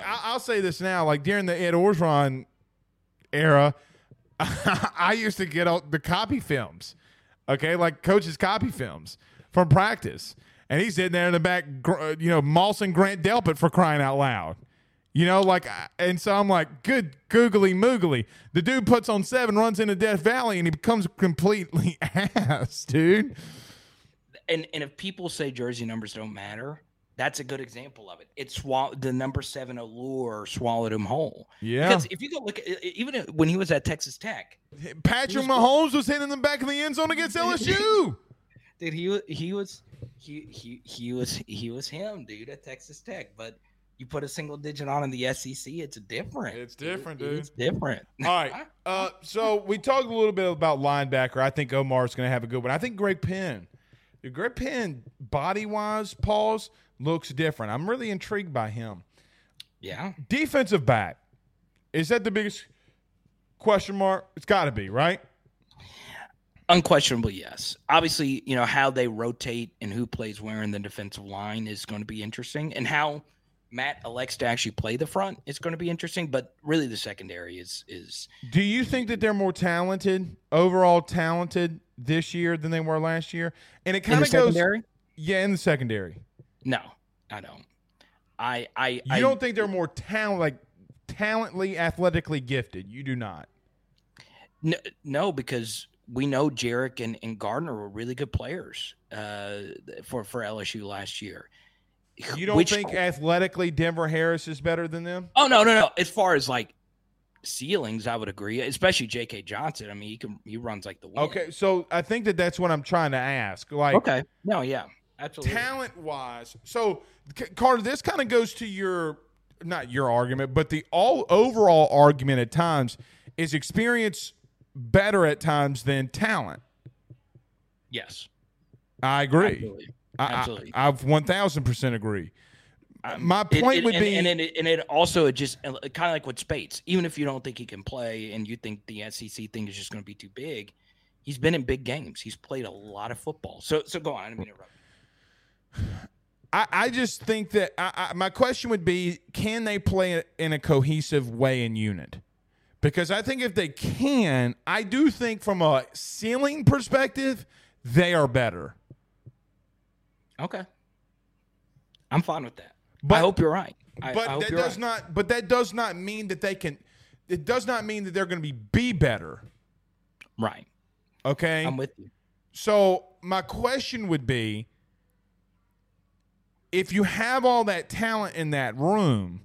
I'll say this now. Like during the Ed Orgeron era, I used to get all the copy films. Okay, like coaches copy films from practice, and he's sitting there in the back, you know, mossing Grant Delpit for crying out loud. You know, like, and so I'm like, good googly moogly. The dude puts on 7, runs into Death Valley, and he becomes completely ass, dude. And if people say jersey numbers don't matter, that's a good example of it. It's the number 7 allure swallowed him whole. Yeah. Because if you go look at, even when he was at Texas Tech, Patrick Mahomes was hitting the back of the end zone against LSU. Dude, he was him, dude, at Texas Tech, but. You put a single digit on in the SEC, it's different. It's different, dude. It's different. All right. So we talked a little bit about linebacker. I think Omar's going to have a good one. I think Greg Penn. Greg Penn, body-wise, Pauls, looks different. I'm really intrigued by him. Yeah. Defensive back. Is that the biggest question mark? It's got to be, right? Unquestionably, yes. Obviously, you know, how they rotate and who plays where in the defensive line is going to be interesting, and how – Matt elects to actually play the front. It's going to be interesting, but really the secondary is. Do you think that they're more talented, overall talented this year than they were last year? And it kind of goes. Secondary? Yeah, in the secondary. No, I don't. I don't think they're more talently, athletically gifted. You do not. No, because we know Jarek and Gardner were really good players for LSU last year. You don't think athletically Denver Harris is better than them? Oh, no. As far as, like, ceilings, I would agree, especially J.K. Johnson. I mean, he runs like the wind. Okay, so I think that's what I'm trying to ask. Like, okay. No, yeah, absolutely. Talent-wise. So, Carter, this kind of goes to your – not your argument, but the overall argument at times is experience better at times than talent. Yes. I agree. Absolutely. Absolutely. I've 1,000% agree. My point would be... And it also just kind of like with Spates, even if you don't think he can play and you think the SEC thing is just going to be too big, he's been in big games. He's played a lot of football. So go on. I didn't mean to interrupt. I just think that my question would be, can they play in a cohesive way in unit? Because I think if they can, I do think from a ceiling perspective, they are better. Okay, I'm fine with that. But I hope you're right. But that does not mean that they can. It does not mean that they're going to be better. Right. Okay. I'm with you. So my question would be, if you have all that talent in that room,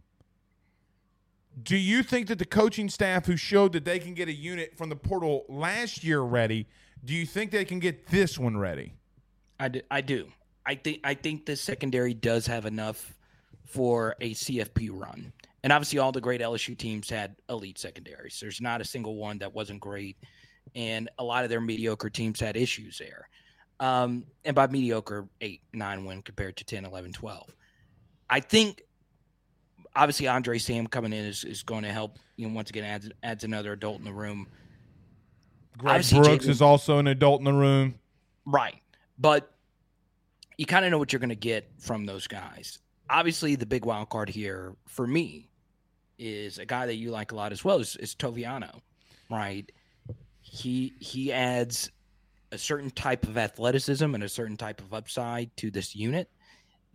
do you think that the coaching staff who showed that they can get a unit from the portal last year ready, do you think they can get this one ready? I do. I think the secondary does have enough for a CFP run. And obviously all the great LSU teams had elite secondaries. There's not a single one that wasn't great. And a lot of their mediocre teams had issues there. And by mediocre, 8-9 win compared to 10-11-12. I think obviously Andre Sam coming in is going to help. You know, once again, adds another adult in the room. Greg obviously, Brooks is also an adult in the room. Right. But you kind of know what you're going to get from those guys. Obviously, the big wild card here for me is a guy that you like a lot as well is Toviano, right? He adds a certain type of athleticism and a certain type of upside to this unit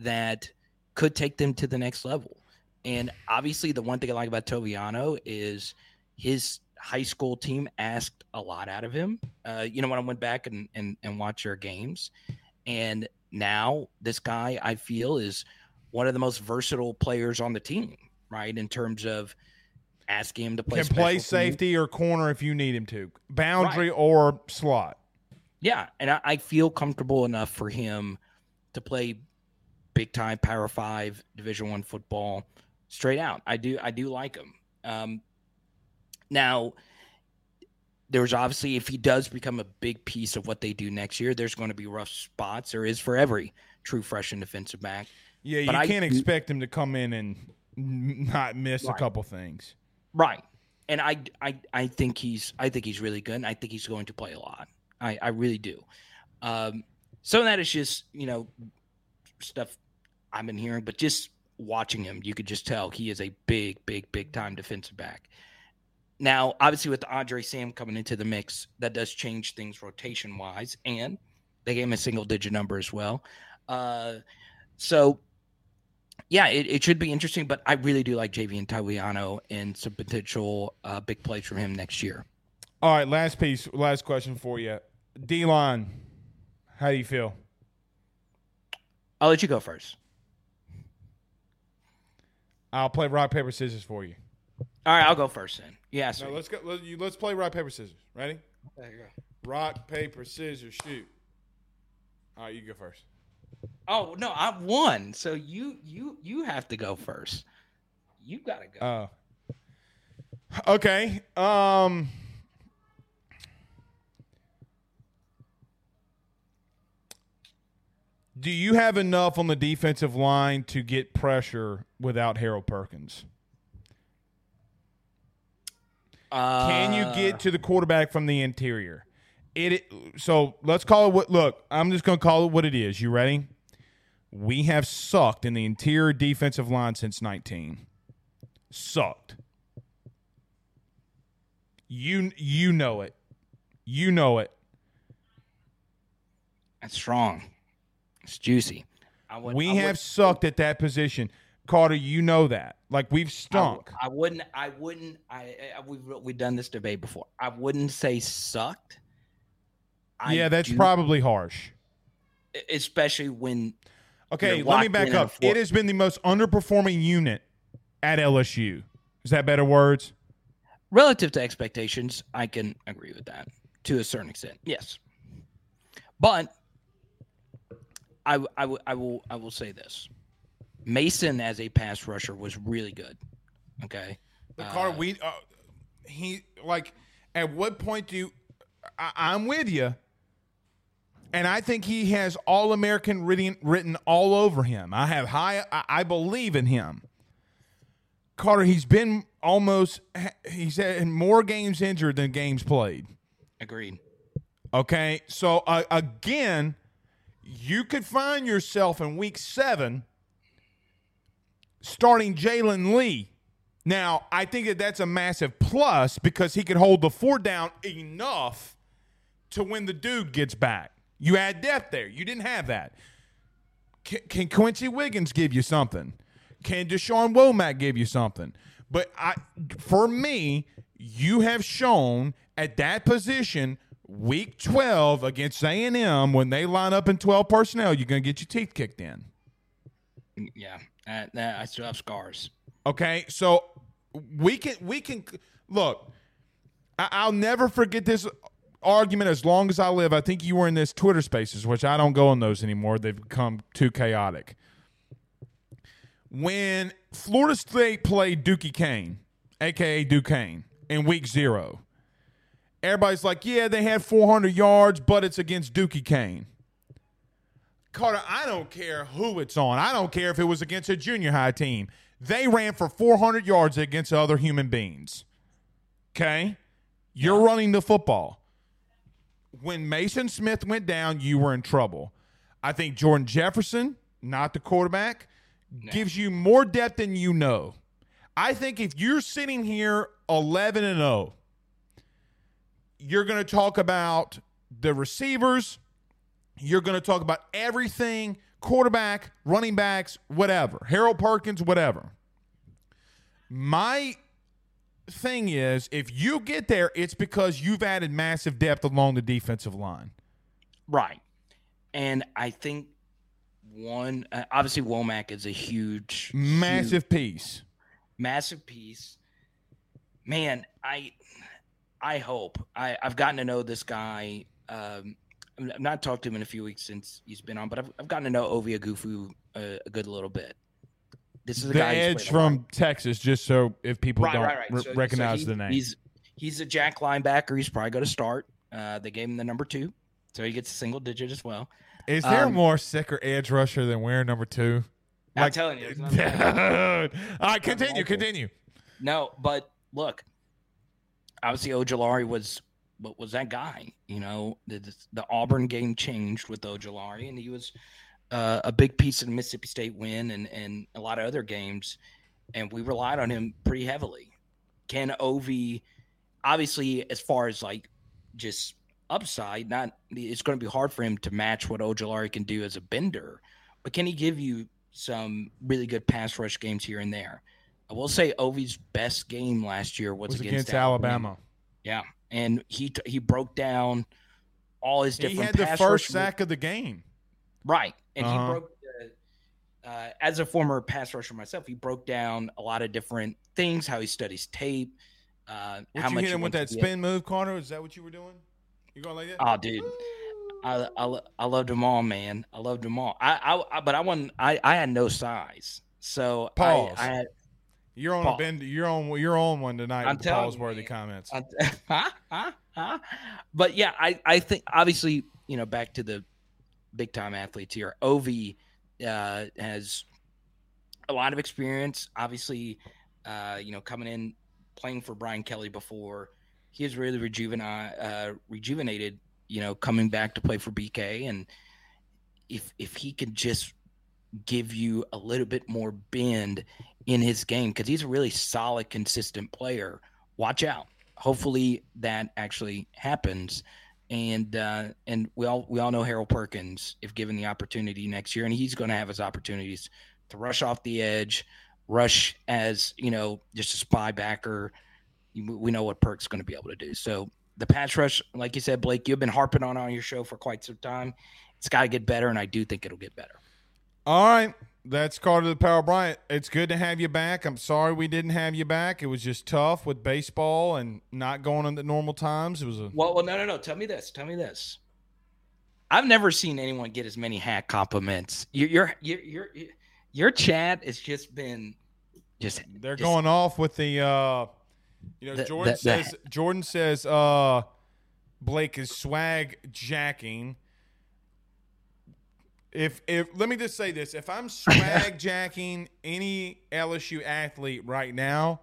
that could take them to the next level. And obviously, the one thing I like about Toviano is his high school team asked a lot out of him. You know, when I went back and watched their games, and now this guy I feel is one of the most versatile players on the team, right, in terms of asking him to play. Can play safety or corner if you need him to, boundary or slot. Yeah, and I feel comfortable enough for him to play big-time Power 5 Division I football straight out. I do like him. Now, there's obviously, if he does become a big piece of what they do next year, there's going to be rough spots. There is for every true freshman defensive back. Yeah, you can't expect him to come in and not miss a couple things. Right. And I think he's really good, and I think he's going to play a lot. I really do. Some of that is just, stuff I've been hearing, but just watching him, you could just tell he is a big time defensive back. Now, obviously with Andre Sam coming into the mix, that does change things rotation wise, and they gave him a single digit number as well. So yeah, it should be interesting, but I really do like JV and Taiwiano and some potential big plays from him next year. All right, last question for you. D-line, how do you feel? I'll let you go first. I'll play rock, paper, scissors for you. All right, I'll go first then. Yeah, so let's go. Let's play rock, paper, scissors. Ready? There you go. Rock, paper, scissors, shoot. All right, you go first. Oh no, I won. So you have to go first. You gotta go. Oh. Okay. Do you have enough on the defensive line to get pressure without Harold Perkins? Can you get to the quarterback from the interior? So let's call it what – look, I'm just going to call it what it is. You ready? We have sucked in the interior defensive line since 19. Sucked. You know it. You know it. That's strong. It's juicy. I have sucked at that position, Carter. You know that. Like, we've stunk. We've done this debate before. I wouldn't say sucked. That's probably harsh, especially when. Okay, let me back up. It has been the most underperforming unit at LSU. Is that better words? Relative to expectations, I can agree with that to a certain extent. Yes, but. I will say this. Mason as a pass rusher was really good. Okay. But Carter, at what point do you – I'm with you, and I think he has All-American written all over him. I believe in him. Carter, he's been he's had more games injured than games played. Agreed. Okay, so again – you could find yourself in week 7 starting Jalen Lee. Now, I think that that's a massive plus because he could hold the 4 down enough to when the dude gets back. You had depth there. You didn't have that. Can Quincy Wiggins give you something? Can Deshaun Womack give you something? But for me, you have shown at that position – Week 12 against A&M, when they line up in 12 personnel, you're going to get your teeth kicked in. Yeah, I still have scars. Okay, so we can look, I'll never forget this argument as long as I live. I think you were in this Twitter Spaces, which I don't go on those anymore. They've become too chaotic. When Florida State played Dukey Kane, a.k.a. Duquesne, in week 0, everybody's like, yeah, they had 400 yards, but it's against Dukey Kane. Carter, I don't care who it's on. I don't care if it was against a junior high team. They ran for 400 yards against other human beings. Okay? You're running the football. When Mason Smith went down, you were in trouble. I think Jordan Jefferson, not the quarterback, gives you more depth than you know. I think if you're sitting here 11-0, you're going to talk about the receivers. You're going to talk about everything, quarterback, running backs, whatever. Harold Perkins, whatever. My thing is, if you get there, it's because you've added massive depth along the defensive line. Right. And I think one. Obviously, Womack is a huge, massive piece. Massive piece. Man, I hope. I've gotten to know this guy. I've not talked to him in a few weeks since he's been on, but I've gotten to know Ovia Gufu a good little bit. This is the guy edge from Texas, just so if people don't recognize the name. He's a jack linebacker. He's probably going to start. They gave him the number 2, so he gets a single digit as well. Is there a more sicker edge rusher than wearing number 2? Like, I'm telling you. All right, continue. No, but look, obviously Ojulari was that guy. You know, the Auburn game changed with Ojulari, and he was a big piece of the Mississippi State win and a lot of other games, and we relied on him pretty heavily. Can Ovi, obviously, as far as like just upside, it's going to be hard for him to match what Ojulari can do as a bender, but can he give you some really good pass rush games here and there? I will say Ovi's best game last year was against Alabama. Yeah, and he broke down all his different pass rush. He had the first sack of the game. Right. And he broke as a former pass rusher myself, he broke down a lot of different things, how he studies tape, how much you hit him with that spin move, Carter? Is that what you were doing? You going like that? Oh, dude. I loved them all, man. I loved them all. I had no size. So pause. You're on you're on one tonight with the Paulsworthy comments. But yeah, I think obviously, you know, back to the big-time athletes here. Ovi has a lot of experience. Obviously, you know, coming in, playing for Brian Kelly before, he was really rejuvenated, you know, coming back to play for BK. And if he could just give you a little bit more bend in his game, because he's a really solid, consistent player, watch out. Hopefully that actually happens. And we all know Harold Perkins, if given the opportunity next year, and he's going to have his opportunities to rush off the edge, rush as, you know, just a spy backer. We know what Perk's going to be able to do. So the pass rush, like you said, Blake, you've been harping on your show for quite some time. It's got to get better, and I do think it'll get better. All right. That's Carter the Power Bryant. It's good to have you back. I'm sorry we didn't have you back. It was just tough with baseball and not going in the normal times. It was no. Tell me this. I've never seen anyone get as many hat compliments. Your chat has just been going off with the Jordan says Blake is swag jacking. If let me just say this, if I'm swag jacking any LSU athlete right now,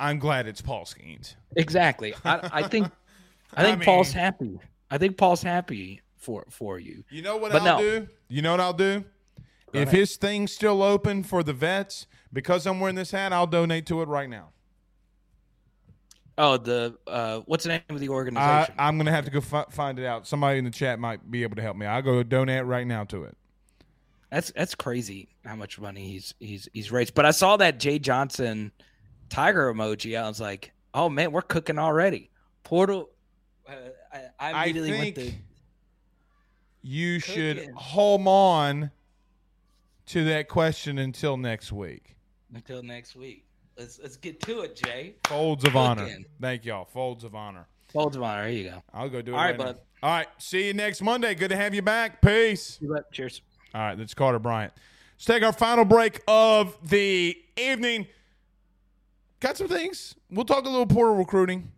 I'm glad it's Paul Skenes. Exactly. I think Paul's happy. I think Paul's happy for you. You know what do? You know what I'll do? Go if ahead. His thing's still open for the vets, because I'm wearing this hat, I'll donate to it right now. Oh, what's the name of the organization? I'm going to have to go find it out. Somebody in the chat might be able to help me. I'll go donate right now to it. That's crazy how much money he's raised. But I saw that Jay Johnson tiger emoji. I was like, oh, man, we're cooking already. Portal. I immediately went to. You should hold on to that question until next week. Let's get to it, Jay. Folds of honor. Thank y'all. Folds of honor. Here you go. I'll go do it. All right, bud. All right. See you next Monday. Good to have you back. Peace. Cheers. All right. That's Carter Bryant. Let's take our final break of the evening. Got some things. We'll talk a little portal recruiting.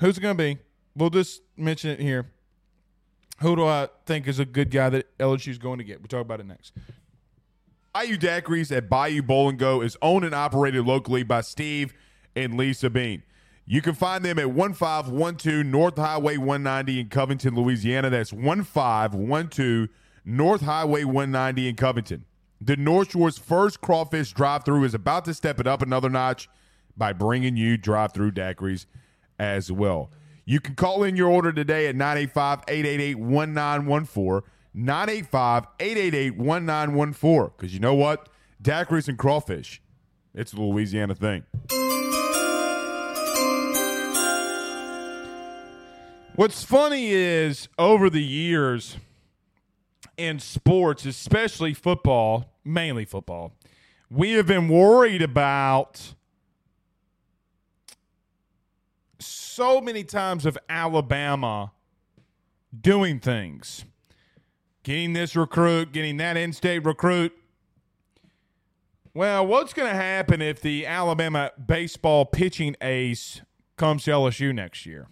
Who's it going to be? We'll just mention it here. Who do I think is a good guy that LSU is going to get? We'll talk about it next. Bayou Daiquiris at Bayou Bowl & Go is owned and operated locally by Steve and Lisa Bean. You can find them at 1512 North Highway 190 in Covington, Louisiana. That's 1512 North Highway 190 in Covington. The North Shore's first crawfish drive-thru is about to step it up another notch by bringing you drive-thru daiquiris as well. You can call in your order today at 985-888-1914. 985-888-1914. Because you know what? Daiquiris and crawfish. It's a Louisiana thing. What's funny is over the years, in sports, especially football, mainly football, we have been worried about so many times of Alabama doing things. Getting this recruit, getting that in-state recruit. Well, what's going to happen if the Alabama baseball pitching ace comes to LSU next year?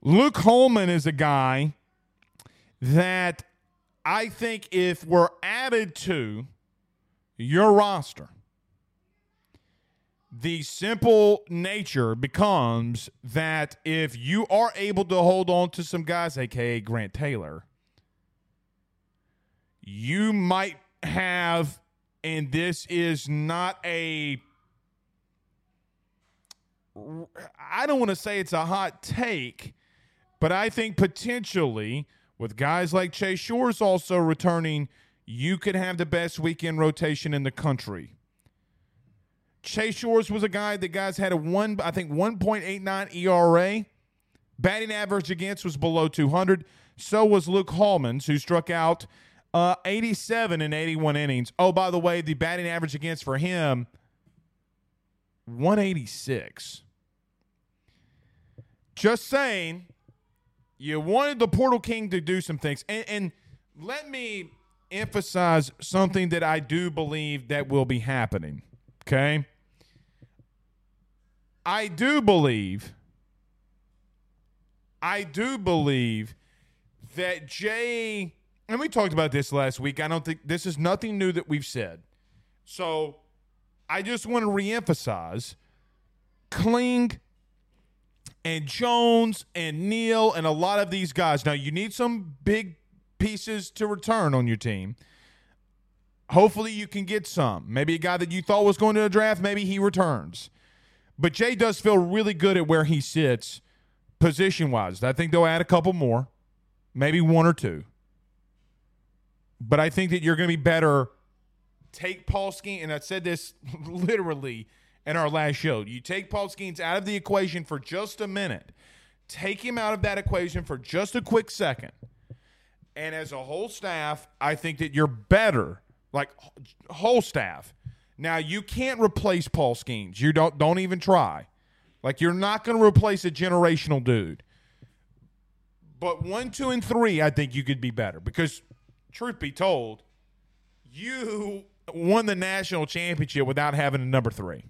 Luke Holman is a guy that I think if we're added to your roster, the simple nature becomes that if you are able to hold on to some guys, a.k.a. Grant Taylor, you might have, and this is not a, I don't want to say it's a hot take, but I think potentially with guys like Chase Shores also returning, you could have the best weekend rotation in the country. Chase Shores was a guy that guys had a 1.89 ERA. Batting average against was below 200. So was Luke Hallmans, who struck out 87 in 81 innings. Oh, by the way, the batting average against for him, 186. Just saying, you wanted the Portal King to do some things. And let me emphasize something that I do believe that will be happening, okay? I do believe that Jay, and we talked about this last week. I don't think this is nothing new that we've said. So I just want to reemphasize Kling and Jones and Neal and a lot of these guys. Now, you need some big pieces to return on your team. Hopefully you can get some. Maybe a guy that you thought was going to the draft, maybe he returns. But Jay does feel really good at where he sits position-wise. I think they'll add a couple more, maybe one or two. But I think that you're going to be better. Take Paul Skenes, and I said this literally in our last show. You take Paul Skenes out of the equation for just a minute. Take him out of that equation for just a quick second. And as a whole staff, I think that you're better. Like, whole staff. Now, you can't replace Paul Skenes. You don't even try. Like, you're not going to replace a generational dude. But 1, 2, and 3, I think you could be better. Because, truth be told, you won the national championship without having a number 3.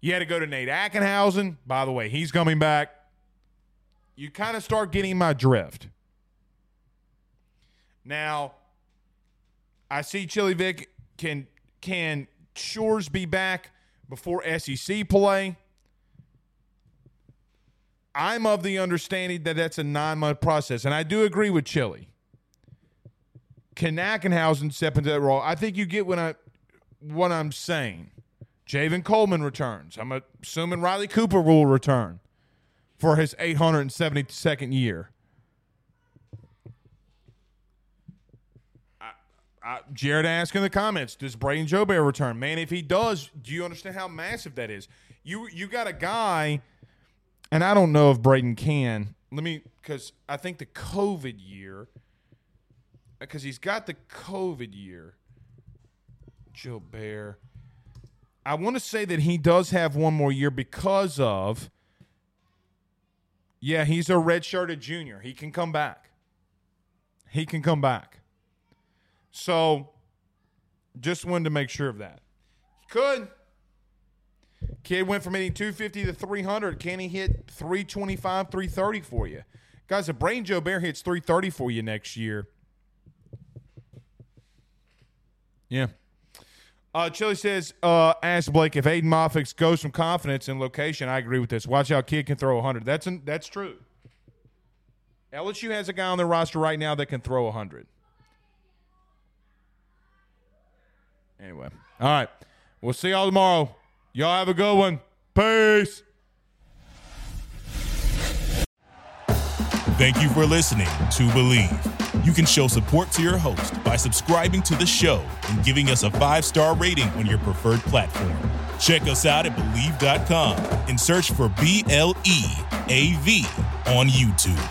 You had to go to Nate Ackenhausen. By the way, he's coming back. You kind of start getting my drift. Now, I see Chili Vic, can Shores be back before SEC play? I'm of the understanding that that's a 9-month process, and I do agree with Chili. Can Ackenhausen step into that role? I think you get what I'm saying. Javen Coleman returns. I'm assuming Riley Cooper will return for his 872nd year. Jared asked in the comments, does Braden Joubert return? Man, if he does, do you understand how massive that is? You got a guy, and I don't know if Braden can. Because I think the COVID year, because he's got the COVID year. Joubert. I want to say that he does have one more year because of, yeah, he's a redshirted junior. He can come back. So, just wanted to make sure of that. He could. Kid went from hitting 250 to 300. Can he hit 325, 330 for you? Guys, if Braden Joubert hits 330 for you next year. Yeah. Chili says, ask Blake if Aiden Moffick goes from confidence in location. I agree with this. Watch out, kid can throw 100. That's true. LSU has a guy on their roster right now that can throw 100. Anyway, all right. We'll see y'all tomorrow. Y'all have a good one. Peace. Thank you for listening to Believe. You can show support to your host by subscribing to the show and giving us a 5-star rating on your preferred platform. Check us out at Believe.com and search for BLEAV on YouTube.